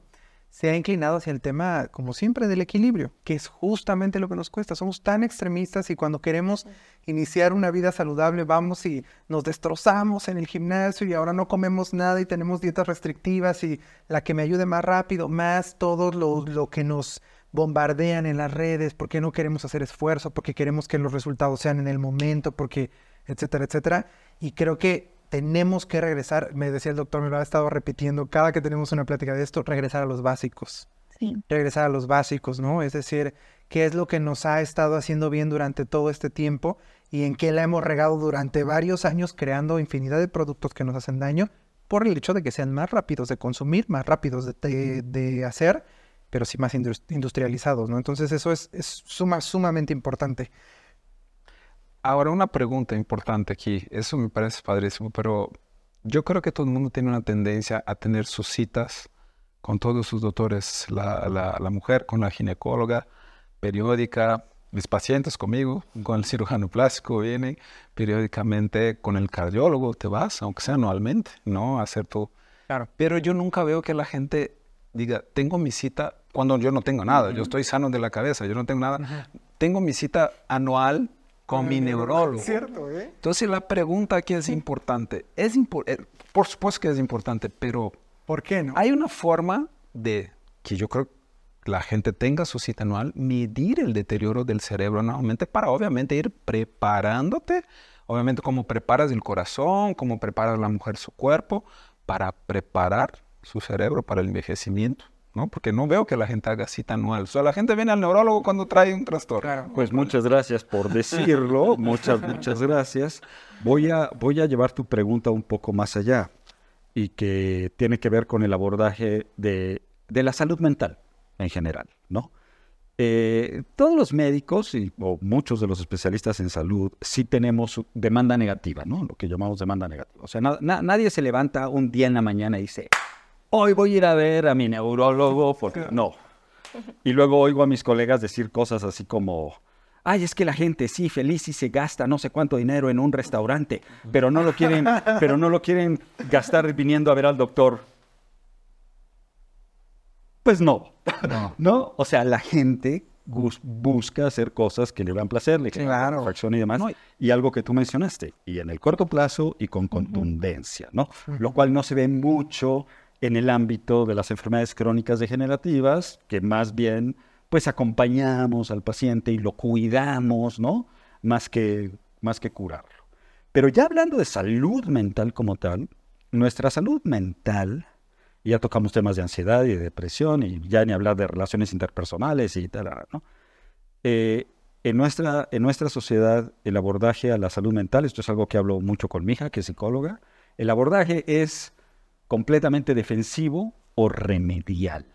se ha inclinado hacia el tema, como siempre, del equilibrio, que es justamente lo que nos cuesta. Somos tan extremistas y cuando queremos iniciar una vida saludable vamos y nos destrozamos en el gimnasio y ahora no comemos nada y tenemos dietas restrictivas y la que me ayude más rápido, más todo lo que nos bombardean en las redes, porque no queremos hacer esfuerzo, porque queremos que los resultados sean en el momento, porque etcétera, etcétera. Y creo que tenemos que regresar, me decía el doctor, me lo ha estado repitiendo cada que tenemos una plática de esto, regresar a los básicos. Sí. Regresar a los básicos, ¿no? Es decir, qué es lo que nos ha estado haciendo bien durante todo este tiempo y en qué la hemos regado durante varios años creando infinidad de productos que nos hacen daño por el hecho de que sean más rápidos de consumir, más rápidos de hacer, pero sí más industrializados, ¿no? Entonces eso es sumamente importante. Ahora, una pregunta importante aquí, eso me parece padrísimo, pero yo creo que todo el mundo tiene una tendencia a tener sus citas con todos sus doctores, la mujer con la ginecóloga periódica, mis pacientes conmigo, con el cirujano plástico vienen periódicamente, con el cardiólogo te vas, aunque sea anualmente, ¿no? A hacer todo. Claro. Pero yo nunca veo que la gente diga, tengo mi cita cuando yo no tengo nada, yo estoy sano de la cabeza, yo no tengo nada, tengo mi cita anual con mi neurólogo. Cierto, ¿eh? Entonces la pregunta aquí es importante. Por supuesto que es importante, pero... ¿Por qué no? Hay una forma de, que yo creo la gente tenga su cita anual, medir el deterioro del cerebro anualmente para obviamente ir preparándote, obviamente como preparas el corazón, como prepara la mujer su cuerpo, para preparar su cerebro para el envejecimiento, ¿no? Porque no veo que la gente haga cita anual. O sea, la gente viene al neurólogo cuando trae un trastorno. Claro, pues muchas gracias por decirlo, muchas gracias. Voy a llevar tu pregunta un poco más allá y que tiene que ver con el abordaje de la salud mental en general, ¿no? Todos los médicos o muchos de los especialistas en salud sí tenemos demanda negativa, ¿no? Lo que llamamos demanda negativa. O sea, nadie se levanta un día en la mañana y dice, hoy voy a ir a ver a mi neurólogo porque no. Y luego oigo a mis colegas decir cosas así como, ay, es que la gente sí, feliz, sí se gasta no sé cuánto dinero en un restaurante, pero no lo quieren gastar viniendo a ver al doctor. Pues no. O sea, la gente busca hacer cosas que le dan placer, le generan satisfacción y demás. No. Y algo que tú mencionaste, y en el corto plazo y con contundencia, ¿no? Lo cual no se ve mucho en el ámbito de las enfermedades crónicas degenerativas, que más bien, pues, acompañamos al paciente y lo cuidamos, ¿no? Más que curarlo. Pero ya hablando de salud mental como tal, nuestra salud mental... Ya tocamos temas de ansiedad y de depresión y ya ni hablar de relaciones interpersonales y tal, ¿no? En nuestra sociedad, el abordaje a la salud mental, esto es algo que hablo mucho con mi hija, que es psicóloga, el abordaje es completamente defensivo o remedial.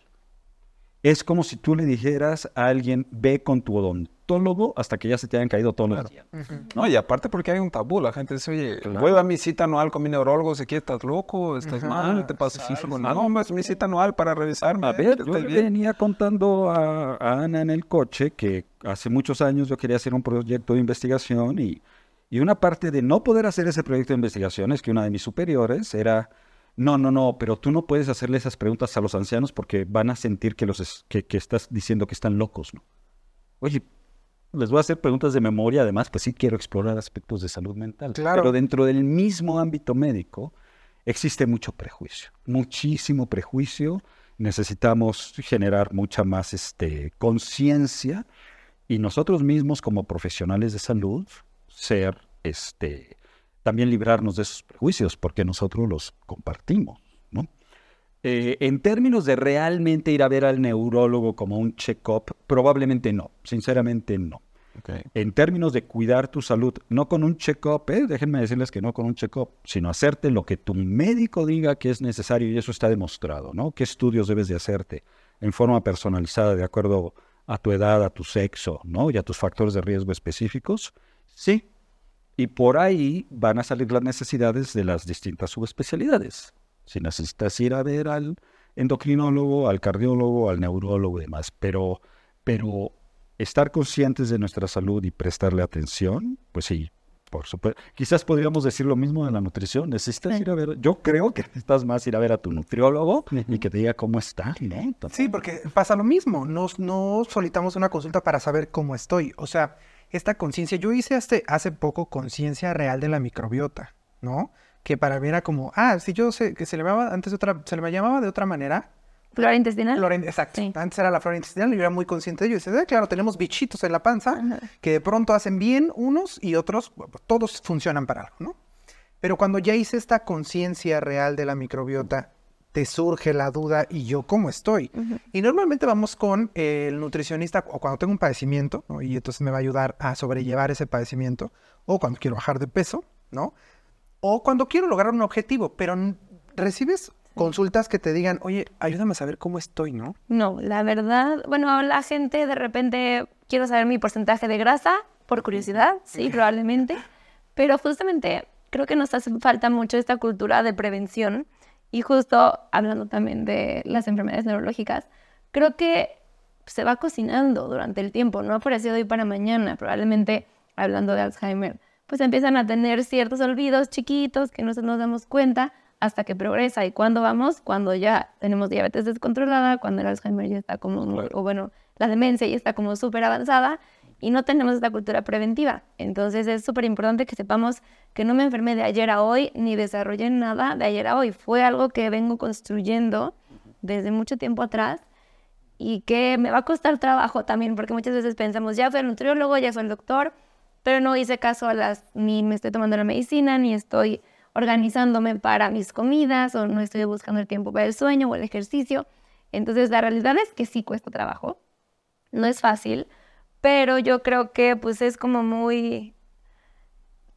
Es como si tú le dijeras a alguien, ve con tu odontólogo hasta que ya se te hayan caído todos los dientes. No, y aparte porque hay un tabú, la gente dice, oye, voy a mi cita anual con mi neurólogo, sé que estás loco, estás mal, te pasa algo. No, es mi cita anual para revisarme. A ver, yo venía contando a Ana en el coche que hace muchos años yo quería hacer un proyecto de investigación y una parte de no poder hacer ese proyecto de investigación es que una de mis superiores era... No, pero tú no puedes hacerle esas preguntas a los ancianos porque van a sentir que estás diciendo que están locos, ¿no? Oye, les voy a hacer preguntas de memoria, además, pues sí quiero explorar aspectos de salud mental. Claro. Pero dentro del mismo ámbito médico existe mucho prejuicio, muchísimo prejuicio. Necesitamos generar mucha más conciencia y nosotros mismos como profesionales de salud ser también librarnos de esos prejuicios, porque nosotros los compartimos, ¿no? En términos de realmente ir a ver al neurólogo como un check-up, probablemente no, sinceramente no. Okay. En términos de cuidar tu salud, no con un check-up, déjenme decirles que no con un check-up, sino hacerte lo que tu médico diga que es necesario, y eso está demostrado, ¿no? ¿Qué estudios debes de hacerte en forma personalizada, de acuerdo a tu edad, a tu sexo, ¿no? Y a tus factores de riesgo específicos, sí. Y por ahí van a salir las necesidades de las distintas subespecialidades. Si necesitas ir a ver al endocrinólogo, al cardiólogo, al neurólogo y demás. Pero estar conscientes de nuestra salud y prestarle atención, pues sí, por supuesto. Quizás podríamos decir lo mismo de la nutrición. Necesitas ir a ver... Yo creo que necesitas más ir a ver a tu nutriólogo y que te diga cómo está. Sí, porque pasa lo mismo. No solicitamos una consulta para saber cómo estoy. O sea... Esta conciencia, yo hice hace poco conciencia real de la microbiota, ¿no? Que para mí era como, si yo sé que se le llamaba antes de otra, se le llamaba de otra manera. Flora intestinal. Exacto. Sí. Antes era la flora intestinal y yo era muy consciente de ello. Y dice, claro, tenemos bichitos en la panza que de pronto hacen bien unos y otros, todos funcionan para algo, ¿no? Pero cuando ya hice esta conciencia real de la microbiota, te surge la duda, ¿y yo cómo estoy? Y normalmente vamos con el nutricionista, o cuando tengo un padecimiento, ¿no? Y entonces me va a ayudar a sobrellevar ese padecimiento, o cuando quiero bajar de peso, ¿no? O cuando quiero lograr un objetivo, pero recibes consultas que te digan, oye, ayúdame a saber cómo estoy, ¿no? No, la verdad, bueno, la gente de repente, quiero saber mi porcentaje de grasa, por curiosidad, sí, probablemente, pero justamente creo que nos hace falta mucho esta cultura de prevención. Y justo hablando también de las enfermedades neurológicas, creo que se va cocinando durante el tiempo, no apareció de hoy para mañana. Probablemente, hablando de Alzheimer, pues empiezan a tener ciertos olvidos chiquitos que no nos damos cuenta hasta que progresa. ¿Y cuándo vamos? Cuando ya tenemos diabetes descontrolada, cuando el Alzheimer ya está como, o bueno, la demencia ya está como súper avanzada y no tenemos esta cultura preventiva. Entonces es súper importante que sepamos que no me enfermé de ayer a hoy, ni desarrollé nada de ayer a hoy. Fue algo que vengo construyendo desde mucho tiempo atrás y que me va a costar trabajo también, porque muchas veces pensamos, ya fui al nutriólogo, ya soy el doctor, pero no hice caso a ni me estoy tomando la medicina, ni estoy organizándome para mis comidas, o no estoy buscando el tiempo para el sueño o el ejercicio. Entonces, la realidad es que sí cuesta trabajo, no es fácil, pero yo creo que pues es como muy...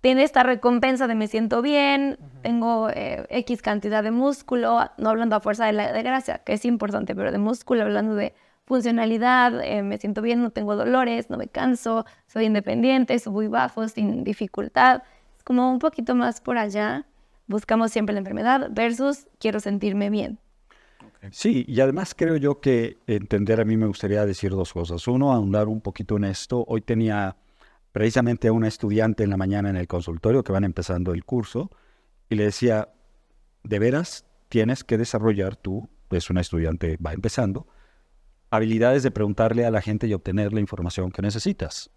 Tiene esta recompensa de me siento bien, tengo X cantidad de músculo, no hablando a fuerza de grasa, que es importante, pero de músculo, hablando de funcionalidad, me siento bien, no tengo dolores, no me canso, soy independiente, subo y bajo sin dificultad. Es como un poquito más por allá. Buscamos siempre la enfermedad versus quiero sentirme bien. Sí, y además creo yo que entender, a mí me gustaría decir dos cosas. Uno, ahondar un poquito en esto. Hoy tenía... precisamente una estudiante en la mañana en el consultorio que van empezando el curso, y le decía, de veras tienes que desarrollar tú, pues una estudiante va empezando, habilidades de preguntarle a la gente y obtener la información que necesitas.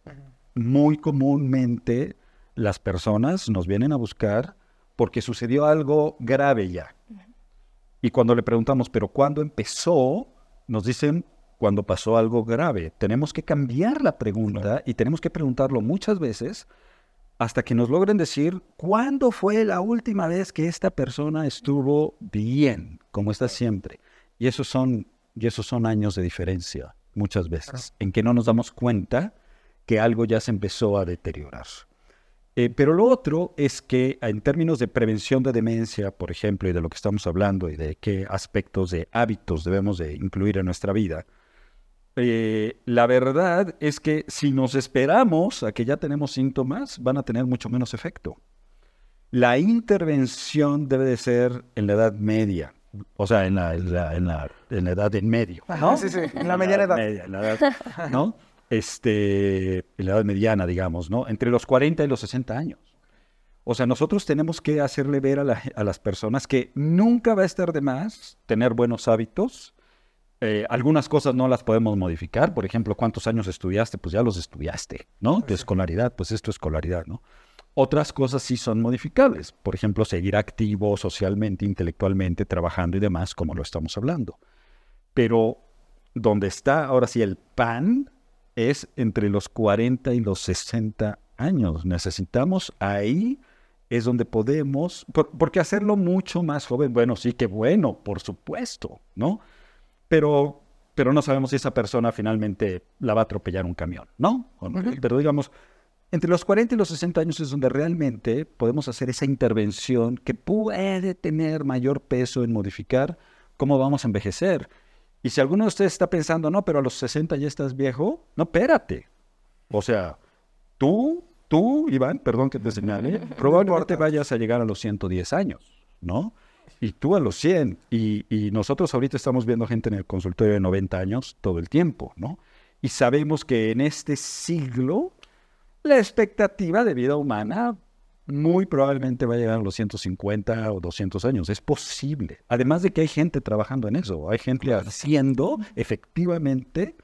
Muy comúnmente las personas nos vienen a buscar porque sucedió algo grave ya. Y cuando le preguntamos, ¿pero cuándo empezó? Nos dicen... cuando pasó algo grave. Tenemos que cambiar la pregunta, claro, y tenemos que preguntarlo muchas veces hasta que nos logren decir cuándo fue la última vez que esta persona estuvo bien, como está siempre. Y esos son años de diferencia muchas veces, claro, en que no nos damos cuenta que algo ya se empezó a deteriorar. Pero lo otro es que en términos de prevención de demencia, por ejemplo, y de lo que estamos hablando y de qué aspectos de hábitos debemos de incluir en nuestra vida, la verdad es que si nos esperamos a que ya tenemos síntomas, van a tener mucho menos efecto. La intervención debe de ser en la edad media, o sea, en la edad en medio, ¿no? Sí, sí, en la mediana edad. ¿No? En la edad mediana, digamos, ¿no? Entre los 40 y los 60 años. O sea, nosotros tenemos que hacerle ver a las personas que nunca va a estar de más tener buenos hábitos. Algunas cosas no las podemos modificar. Por ejemplo, ¿cuántos años estudiaste? Pues ya los estudiaste, ¿no? Tu escolaridad, pues es tu escolaridad, ¿no? Otras cosas sí son modificables. Por ejemplo, seguir activo socialmente, intelectualmente, trabajando y demás, como lo estamos hablando. Pero donde está ahora sí el pan es entre los 40 y los 60 años. Necesitamos ahí... es donde podemos... Porque hacerlo mucho más joven, bueno, sí que bueno, por supuesto, ¿no? Pero no sabemos si esa persona finalmente la va a atropellar un camión, ¿no? Pero digamos, entre los 40 y los 60 años es donde realmente podemos hacer esa intervención que puede tener mayor peso en modificar cómo vamos a envejecer. Y si alguno de ustedes está pensando, no, pero a los 60 ya estás viejo, no, espérate. O sea, tú, Iván, perdón que te señale, probablemente vayas a llegar a los 110 años, ¿no? Y tú a los 100. Y nosotros ahorita estamos viendo gente en el consultorio de 90 años todo el tiempo, ¿no? Y sabemos que en este siglo la expectativa de vida humana muy probablemente va a llegar a los 150 o 200 años. Es posible. Además de que hay gente trabajando en eso. Hay gente haciendo, efectivamente,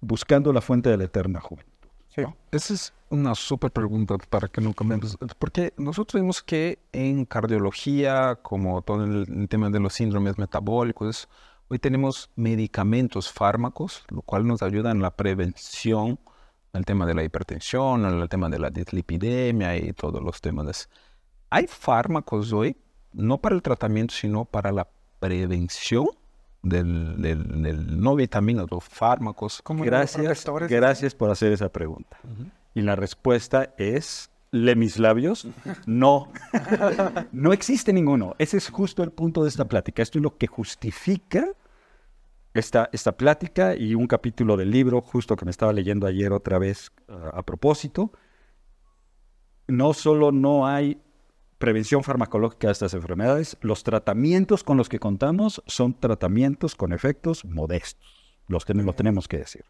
buscando la fuente de la eterna juventud. Sí. Esa es una súper pregunta para que no comentes, porque nosotros vemos que en cardiología, como todo el tema de los síndromes metabólicos, hoy tenemos medicamentos, fármacos, lo cual nos ayuda en la prevención, en el tema de la hipertensión, en el tema de la dislipidemia y todos los temas. ¿Hay fármacos hoy, no para el tratamiento, sino para la prevención? No vitaminas o fármacos. Gracias por hacer esa pregunta. Y la respuesta es, ¿le mis labios? No. No existe ninguno. Ese es justo el punto de esta plática. Esto es lo que justifica esta plática y un capítulo del libro justo que me estaba leyendo ayer otra vez a propósito. No solo no hay prevención farmacológica de estas enfermedades, los tratamientos con los que contamos son tratamientos con efectos modestos, los que no lo tenemos que decir.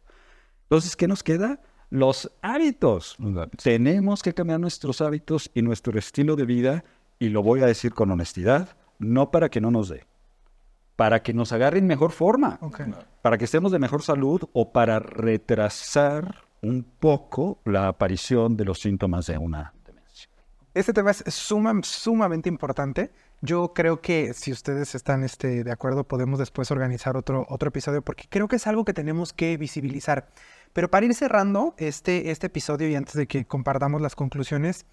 Entonces, ¿qué nos queda? Los hábitos. Tenemos que cambiar nuestros hábitos y nuestro estilo de vida, y lo voy a decir con honestidad, no para que no nos dé, para que nos agarre en mejor forma, para que estemos de mejor salud o para retrasar un poco la aparición de los síntomas de una... Este tema es sumamente importante. Yo creo que si ustedes están de acuerdo, podemos después organizar otro episodio, porque creo que es algo que tenemos que visibilizar. Pero para ir cerrando este episodio y antes de que compartamos las conclusiones,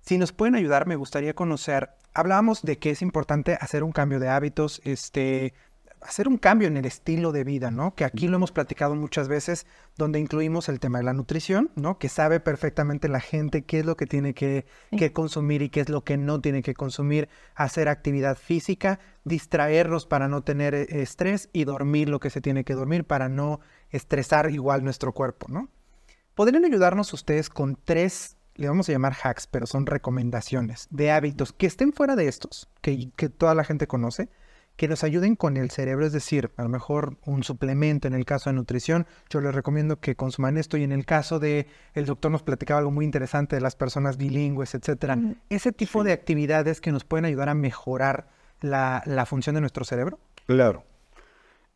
si nos pueden ayudar, me gustaría conocer. Hablábamos de que es importante hacer un cambio de hábitos, hacer un cambio en el estilo de vida, ¿no? Que aquí lo hemos platicado muchas veces, donde incluimos el tema de la nutrición, ¿no? Que sabe perfectamente la gente qué es lo que tiene que consumir y qué es lo que no tiene que consumir, hacer actividad física, distraernos para no tener estrés y dormir lo que se tiene que dormir para no estresar igual nuestro cuerpo, ¿no? ¿Podrían ayudarnos ustedes con 3, le vamos a llamar hacks, pero son recomendaciones de hábitos que estén fuera de estos, que toda la gente conoce, que nos ayuden con el cerebro? Es decir, a lo mejor un suplemento en el caso de nutrición, yo les recomiendo que consuman esto, y en el caso de, el doctor nos platicaba algo muy interesante de las personas bilingües, etcétera. Mm. ¿Ese tipo de actividades que nos pueden ayudar a mejorar la función de nuestro cerebro? Claro.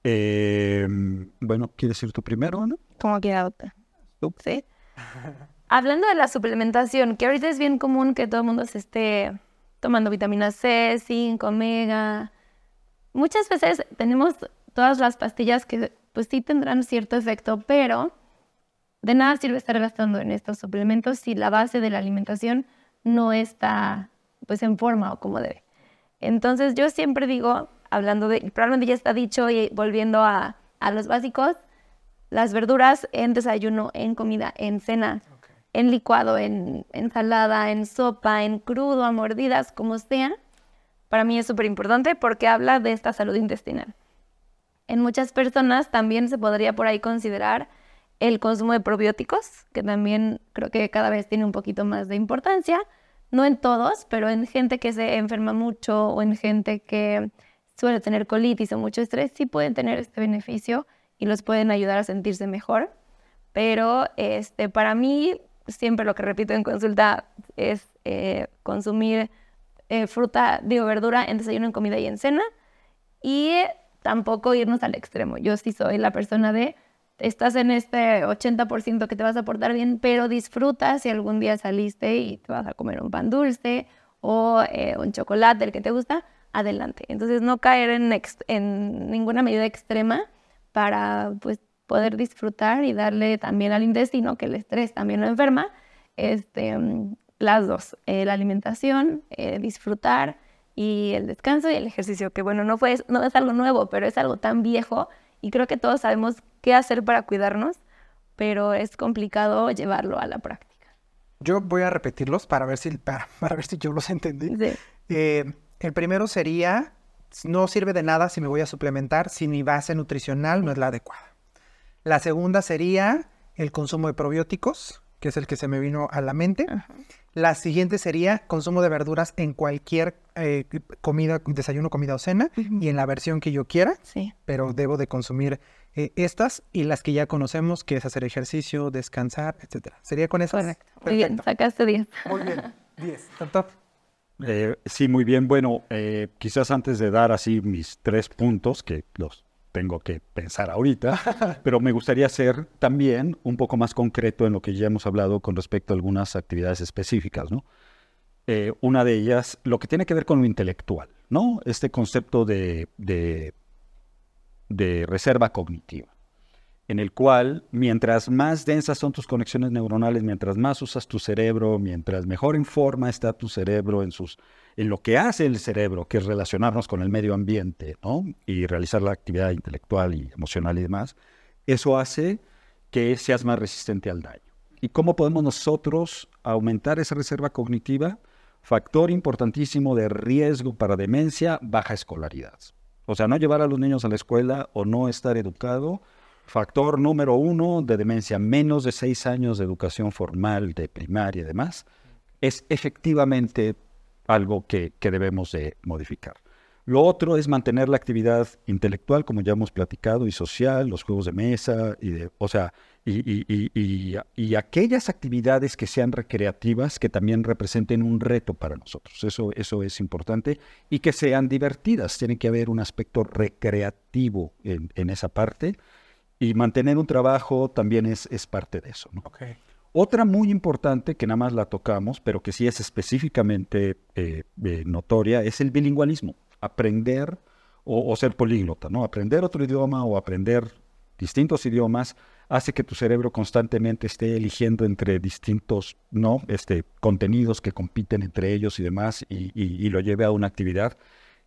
Bueno, ¿quieres ir tú primero, Ana? Como quiera, otra. Sí. Hablando de la suplementación, que ahorita es bien común que todo el mundo se esté tomando vitamina C, zinc, omega. Muchas veces tenemos todas las pastillas que pues sí tendrán cierto efecto, pero de nada sirve estar gastando en estos suplementos si la base de la alimentación no está pues en forma o como debe. Entonces yo siempre digo, hablando de, probablemente ya está dicho y volviendo a los básicos, las verduras en desayuno, en comida, en cena, okay, en licuado, en ensalada, en sopa, en crudo, a mordidas, como sea. Para mí es súper importante porque habla de esta salud intestinal. En muchas personas también se podría por ahí considerar el consumo de probióticos, que también creo que cada vez tiene un poquito más de importancia. No en todos, pero en gente que se enferma mucho o en gente que suele tener colitis o mucho estrés, sí pueden tener este beneficio y los pueden ayudar a sentirse mejor. Pero para mí, siempre lo que repito en consulta es consumir fruta, verdura en desayuno, en comida y en cena, y tampoco irnos al extremo. Yo sí soy la persona de, estás en 80% que te vas a portar bien, pero disfruta si algún día saliste y te vas a comer un pan dulce o un chocolate, el que te gusta, adelante. Entonces no caer en ninguna medida extrema para pues poder disfrutar y darle también al intestino, que el estrés también lo enferma, las dos, la alimentación, disfrutar y el descanso y el ejercicio, que bueno, no es algo nuevo, pero es algo tan viejo y creo que todos sabemos qué hacer para cuidarnos, pero es complicado llevarlo a la práctica. Yo voy a repetirlos para ver si, para ver si yo los entendí. Sí. El primero sería, no sirve de nada si me voy a suplementar si mi base nutricional no es la adecuada. La segunda sería el consumo de probióticos, que es el que se me vino a la mente. Ajá. La siguiente sería consumo de verduras en cualquier comida, desayuno, comida o cena, uh-huh, y en la versión que yo quiera, sí, pero debo de consumir estas y las que ya conocemos, que es hacer ejercicio, descansar, etcétera. ¿Sería con esas? Correcto. Perfecto. Muy bien, sacaste 10. Muy bien, 10. Top. Sí, muy bien. Bueno, quizás antes de dar así mis 3 puntos, que los tengo que pensar ahorita, pero me gustaría ser también un poco más concreto en lo que ya hemos hablado con respecto a algunas actividades específicas, ¿no? Una de ellas, lo que tiene que ver con lo intelectual, ¿no? Este concepto de reserva cognitiva, en el cual mientras más densas son tus conexiones neuronales, mientras más usas tu cerebro, mientras mejor en forma está tu cerebro en lo que hace el cerebro, que es relacionarnos con el medio ambiente, ¿no? Y realizar la actividad intelectual y emocional y demás, eso hace que seas más resistente al daño. ¿Y cómo podemos nosotros aumentar esa reserva cognitiva? Factor importantísimo de riesgo para demencia, baja escolaridad. O sea, no llevar a los niños a la escuela o no estar educado. Factor número 1 de demencia, menos de 6 años de educación formal, de primaria y demás, es efectivamente algo que debemos de modificar. Lo otro es mantener la actividad intelectual, como ya hemos platicado, y social, los juegos de mesa, y aquellas actividades que sean recreativas, que también representen un reto para nosotros. Eso es importante, y que sean divertidas. Tiene que haber un aspecto recreativo en esa parte. Y mantener un trabajo también es parte de eso, ¿no? Okay. Otra muy importante, que nada más la tocamos, pero que sí es específicamente notoria, es el bilingüismo. Aprender o ser políglota, ¿no? Aprender otro idioma o aprender distintos idiomas hace que tu cerebro constantemente esté eligiendo entre distintos contenidos que compiten entre ellos y demás, y lo lleve a una actividad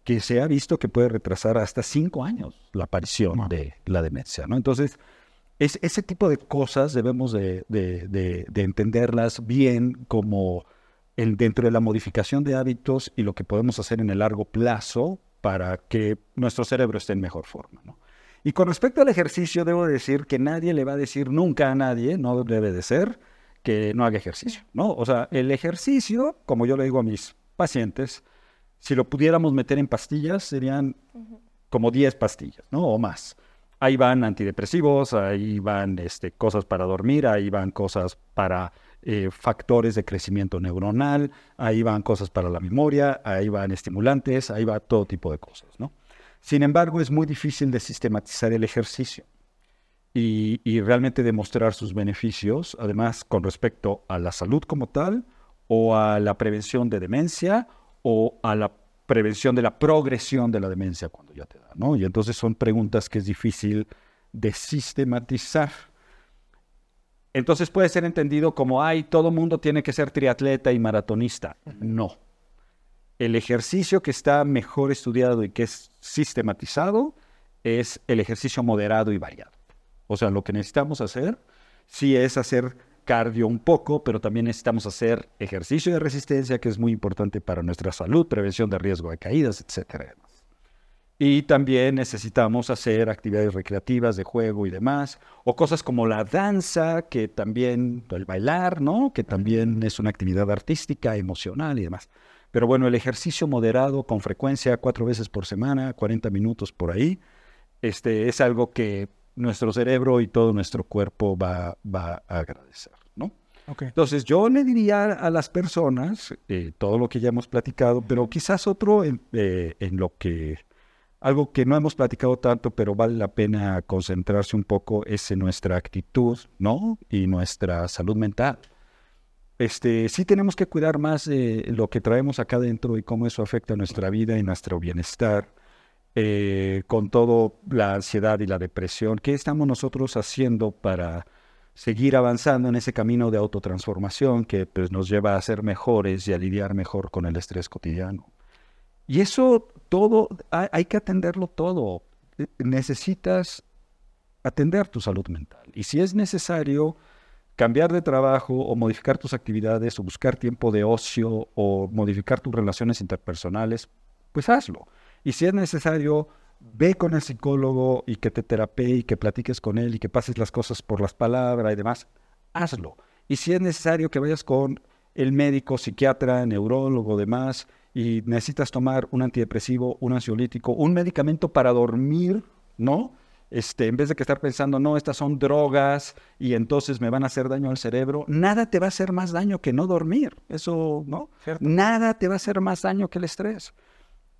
que se ha visto que puede retrasar hasta 5 años la aparición de la demencia, ¿no? Entonces, ese tipo de cosas debemos de entenderlas bien como dentro de la modificación de hábitos y lo que podemos hacer en el largo plazo para que nuestro cerebro esté en mejor forma, ¿no? Y con respecto al ejercicio, debo decir que nadie le va a decir nunca a nadie, no debe de ser, que no haga ejercicio, ¿no? O sea, el ejercicio, como yo le digo a mis pacientes, si lo pudiéramos meter en pastillas, serían como 10 pastillas, ¿no? O más. Ahí van antidepresivos, ahí van cosas para dormir, ahí van cosas para factores de crecimiento neuronal, ahí van cosas para la memoria, ahí van estimulantes, ahí va todo tipo de cosas, ¿no? Sin embargo, es muy difícil de sistematizar el ejercicio y realmente demostrar sus beneficios, además con respecto a la salud como tal, o a la prevención de demencia, o a la prevención de la progresión de la demencia cuando ya te da, ¿no? Y entonces son preguntas que es difícil de sistematizar. Entonces puede ser entendido como, ay, todo mundo tiene que ser triatleta y maratonista. No. El ejercicio que está mejor estudiado y que es sistematizado es el ejercicio moderado y variado. O sea, lo que necesitamos hacer sí es hacer cardio un poco, pero también necesitamos hacer ejercicio de resistencia, que es muy importante para nuestra salud, prevención de riesgo de caídas, etcétera. Y también necesitamos hacer actividades recreativas de juego y demás, o cosas como la danza, que también, el bailar, ¿no? Que también es una actividad artística, emocional y demás. Pero bueno, el ejercicio moderado con frecuencia, 4 veces por semana, 40 minutos por ahí, es algo que nuestro cerebro y todo nuestro cuerpo va a agradecer, ¿no? Okay. Entonces, yo le diría a las personas todo lo que ya hemos platicado, pero quizás otro en lo que, algo que no hemos platicado tanto, pero vale la pena concentrarse un poco, es en nuestra actitud, ¿no? Y nuestra salud mental. Sí tenemos que cuidar más lo que traemos acá adentro y cómo eso afecta nuestra vida y nuestro bienestar, con toda la ansiedad y la depresión. ¿Qué estamos nosotros haciendo para seguir avanzando en ese camino de autotransformación que pues, nos lleva a ser mejores y a lidiar mejor con el estrés cotidiano? Y eso todo, hay que atenderlo todo. Necesitas atender tu salud mental. Y si es necesario cambiar de trabajo o modificar tus actividades o buscar tiempo de ocio o modificar tus relaciones interpersonales, pues hazlo. Y si es necesario, ve con el psicólogo y que te terapee y que platiques con él y que pases las cosas por las palabras y demás, hazlo. Y si es necesario que vayas con el médico, psiquiatra, neurólogo, demás, y necesitas tomar un antidepresivo, un ansiolítico, un medicamento para dormir, ¿no? En vez de que estar pensando, no, estas son drogas y entonces me van a hacer daño al cerebro, nada te va a hacer más daño que no dormir. Eso, ¿no? Cierto. Nada te va a hacer más daño que el estrés.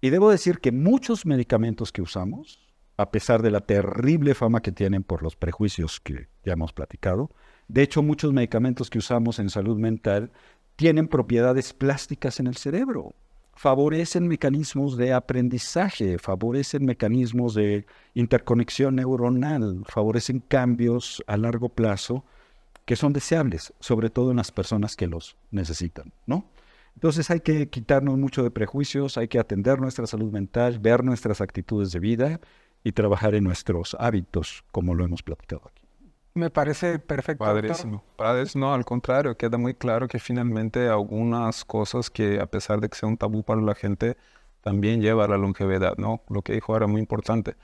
Y debo decir que muchos medicamentos que usamos, a pesar de la terrible fama que tienen por los prejuicios que ya hemos platicado, de hecho, muchos medicamentos que usamos en salud mental tienen propiedades plásticas en el cerebro. Favorecen mecanismos de aprendizaje, favorecen mecanismos de interconexión neuronal, favorecen cambios a largo plazo que son deseables, sobre todo en las personas que los necesitan, ¿no? Entonces hay que quitarnos mucho de prejuicios, hay que atender nuestra salud mental, ver nuestras actitudes de vida y trabajar en nuestros hábitos, como lo hemos platicado aquí. Me parece perfecto. Padrísimo. No, al contrario, queda muy claro que finalmente algunas cosas que a pesar de que sea un tabú para la gente, también lleva a la longevidad, ¿no? Lo que dijo ahora muy importante.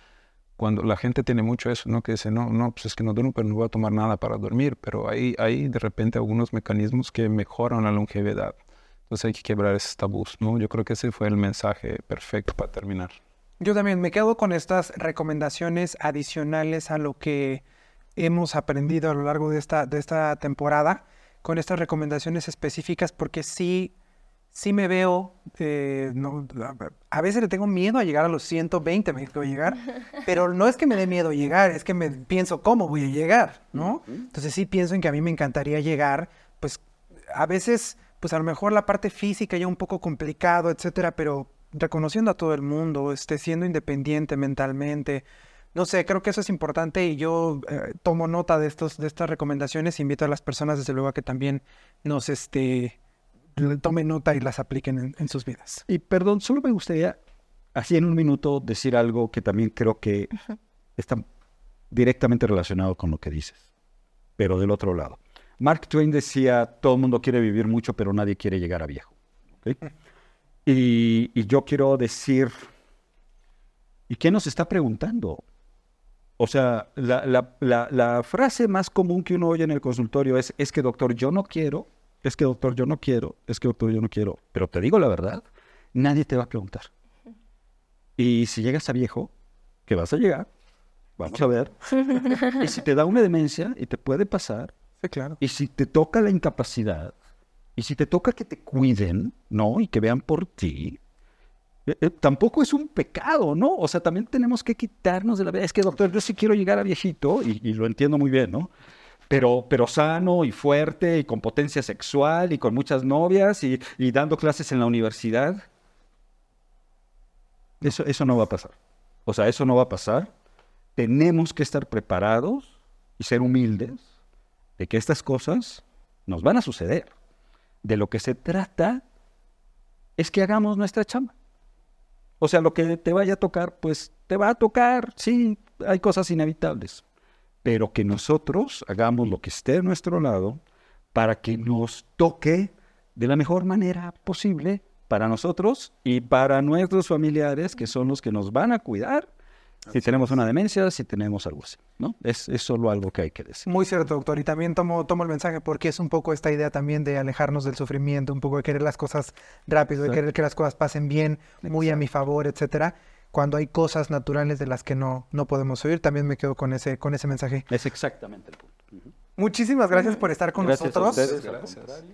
Cuando la gente tiene mucho eso, ¿no? Que dice, no, pues es que no duermo, pero no voy a tomar nada para dormir. Pero hay de repente algunos mecanismos que mejoran la longevidad. Entonces hay que quebrar esos tabús, ¿no? Yo creo que ese fue el mensaje perfecto para terminar. Yo también me quedo con estas recomendaciones adicionales a lo que hemos aprendido a lo largo de esta temporada, con estas recomendaciones específicas, porque sí, sí me veo, no, a veces le tengo miedo a llegar a los 120, me tengo que llegar, pero no es que me dé miedo llegar, es que me pienso cómo voy a llegar, ¿no? Entonces sí pienso en que a mí me encantaría llegar, pues a veces, pues a lo mejor la parte física ya un poco complicado, etcétera, pero reconociendo a todo el mundo, siendo independiente mentalmente, no sé, creo que eso es importante y yo tomo nota de estas recomendaciones, invito a las personas desde luego a que también nos, tomen nota y las apliquen en sus vidas. Y perdón, solo me gustaría, así en un minuto, decir algo que también creo que está directamente relacionado con lo que dices, pero del otro lado. Mark Twain decía, todo el mundo quiere vivir mucho, pero nadie quiere llegar a viejo. ¿Okay? Y yo quiero decir, ¿y qué nos está preguntando? O sea, la frase más común que uno oye en el consultorio es que doctor, yo no quiero. Es que doctor, yo no quiero, es que doctor, yo no quiero. Pero te digo la verdad, nadie te va a preguntar. Y si llegas a viejo, que vas a llegar, vamos a ver. Y si te da una demencia, y te puede pasar. Sí, claro. Y si te toca la incapacidad, y si te toca que te cuiden, ¿no? Y que vean por ti, tampoco es un pecado, ¿no? O sea, también tenemos que quitarnos de la vida. Es que doctor, yo sí quiero llegar a viejito, y lo entiendo muy bien, ¿no? Pero sano y fuerte y con potencia sexual y con muchas novias y dando clases en la universidad. Eso no va a pasar. O sea, eso no va a pasar. Tenemos que estar preparados y ser humildes de que estas cosas nos van a suceder. De lo que se trata es que hagamos nuestra chamba. O sea, lo que te vaya a tocar, pues te va a tocar. Sí, hay cosas inevitables. Pero que nosotros hagamos lo que esté a nuestro lado para que nos toque de la mejor manera posible para nosotros y para nuestros familiares, que son los que nos van a cuidar si tenemos una demencia, si tenemos algo así, ¿no? Es solo algo que hay que decir. Muy cierto, doctor. Y también tomo el mensaje porque es un poco esta idea también de alejarnos del sufrimiento, un poco de querer las cosas rápido, de querer que las cosas pasen bien, muy a mi favor, etcétera. Cuando hay cosas naturales de las que no podemos huir, también me quedo con ese mensaje. Es exactamente el punto. Uh-huh. Muchísimas gracias por estar con nosotros. A ustedes, gracias.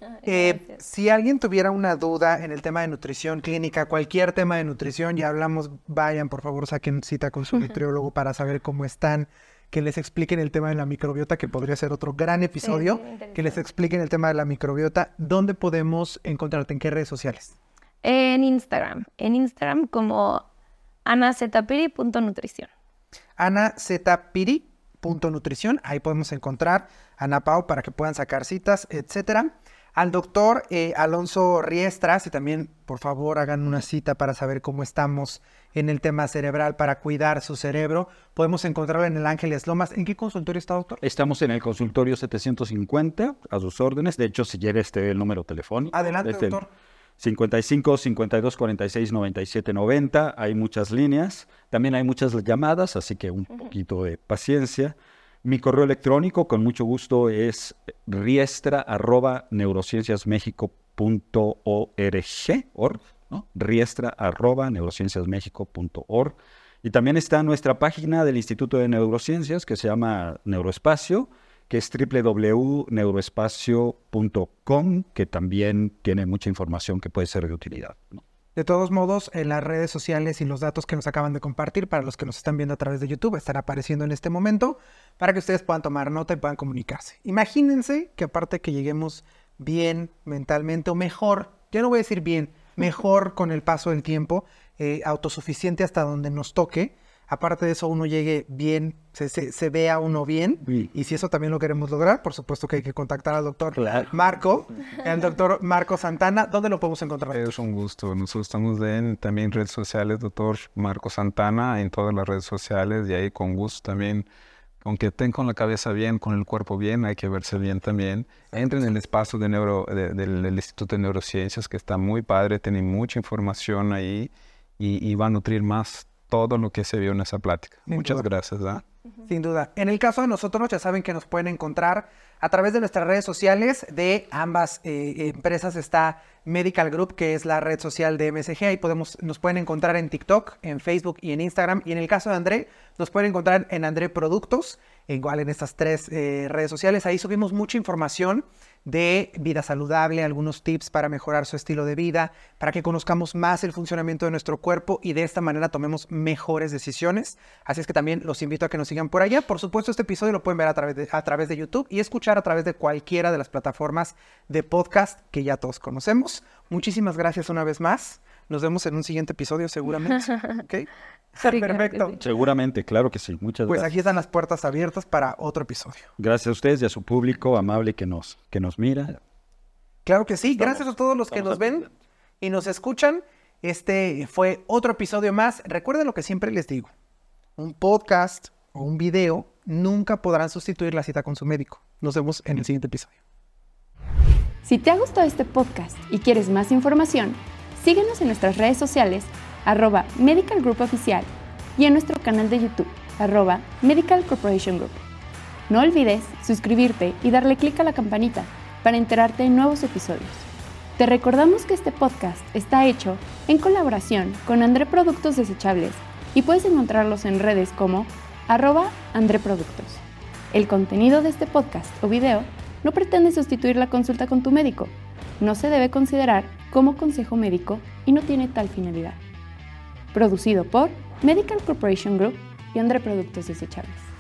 Si alguien tuviera una duda en el tema de nutrición clínica, cualquier tema de nutrición, ya hablamos, vayan, por favor, saquen cita con su nutriólogo para saber cómo están, que les expliquen el tema de la microbiota, que podría ser otro gran episodio, que les expliquen el tema de la microbiota. ¿Dónde podemos encontrarte? ¿En qué redes sociales? En Instagram como... anazpiri.nutrición. anazpiri.nutrición. Ahí podemos encontrar a Ana Pau para que puedan sacar citas, etcétera. Al doctor Alonso Riestra, si también, por favor, hagan una cita para saber cómo estamos en el tema cerebral, para cuidar su cerebro. Podemos encontrarlo en el Ángeles Lomas. ¿En qué consultorio está, doctor? Estamos en el consultorio 750, a sus órdenes. De hecho, si llega el número telefónico. Adelante, doctor. 55, 52, 46, 97, 90. Hay muchas líneas. También hay muchas llamadas, así que un poquito de paciencia. Mi correo electrónico, con mucho gusto, es riestra@neurocienciasmexico.org, ¿no? riestra@neurocienciasmexico.org. Y también está nuestra página del Instituto de Neurociencias, que se llama Neuroespacio, que es www.neuroespacio.com, que también tiene mucha información que puede ser de utilidad, ¿no? De todos modos, en las redes sociales y los datos que nos acaban de compartir, para los que nos están viendo a través de YouTube, estará apareciendo en este momento, para que ustedes puedan tomar nota y puedan comunicarse. Imagínense que aparte que lleguemos bien mentalmente, o mejor, ya no voy a decir bien, mejor con el paso del tiempo, autosuficiente hasta donde nos toque. Aparte de eso, uno llegue bien, se vea uno bien. Sí. Y si eso también lo queremos lograr, por supuesto que hay que contactar al doctor Marco, al doctor Marco Santana. ¿Dónde lo podemos encontrar? Es un gusto. Nosotros estamos también en redes sociales, doctor Marco Santana, en todas las redes sociales. Y ahí con gusto también, aunque estén con la cabeza bien, con el cuerpo bien, hay que verse bien también. Entren en el espacio del Instituto de Neurociencias, que está muy padre, tiene mucha información ahí y va a nutrir más todo lo que se vio en esa plática. Muchas gracias. Sin duda. En el caso de nosotros, ya saben que nos pueden encontrar a través de nuestras redes sociales. De ambas empresas está Medical Group, que es la red social de MSG. Ahí nos pueden encontrar en TikTok, en Facebook y en Instagram. Y en el caso de André, nos pueden encontrar en André Productos, igual en estas tres redes sociales. Ahí subimos mucha información de vida saludable, algunos tips para mejorar su estilo de vida, para que conozcamos más el funcionamiento de nuestro cuerpo y de esta manera tomemos mejores decisiones. Así es que también los invito a que nos sigan por allá. Por supuesto, este episodio lo pueden ver a través de YouTube y escuchar a través de cualquiera de las plataformas de podcast que ya todos conocemos. Muchísimas gracias una vez más. Nos vemos en un siguiente episodio seguramente. ¿Okay? Perfecto. Seguramente, claro que sí. Muchas gracias. Pues aquí están las puertas abiertas para otro episodio. Gracias a ustedes y a su público amable que nos mira. Claro que sí. Gracias a todos los que nos ven y nos escuchan. Este fue otro episodio más. Recuerden lo que siempre les digo. Un podcast o un video nunca podrán sustituir la cita con su médico. Nos vemos en el siguiente episodio. Si te ha gustado este podcast y quieres más información, síguenos en nuestras redes sociales @Medical Group Oficial y en nuestro canal de YouTube @Medical Corporation Group. No olvides suscribirte y darle clic a la campanita para enterarte de nuevos episodios. Te recordamos que este podcast está hecho en colaboración con André Productos Desechables y puedes encontrarlos en redes como @André Productos. El contenido de este podcast o video no pretende sustituir la consulta con tu médico. No se debe considerar como consejo médico y no tiene tal finalidad. Producido por Medical Corporation Group y André Productos Desechables.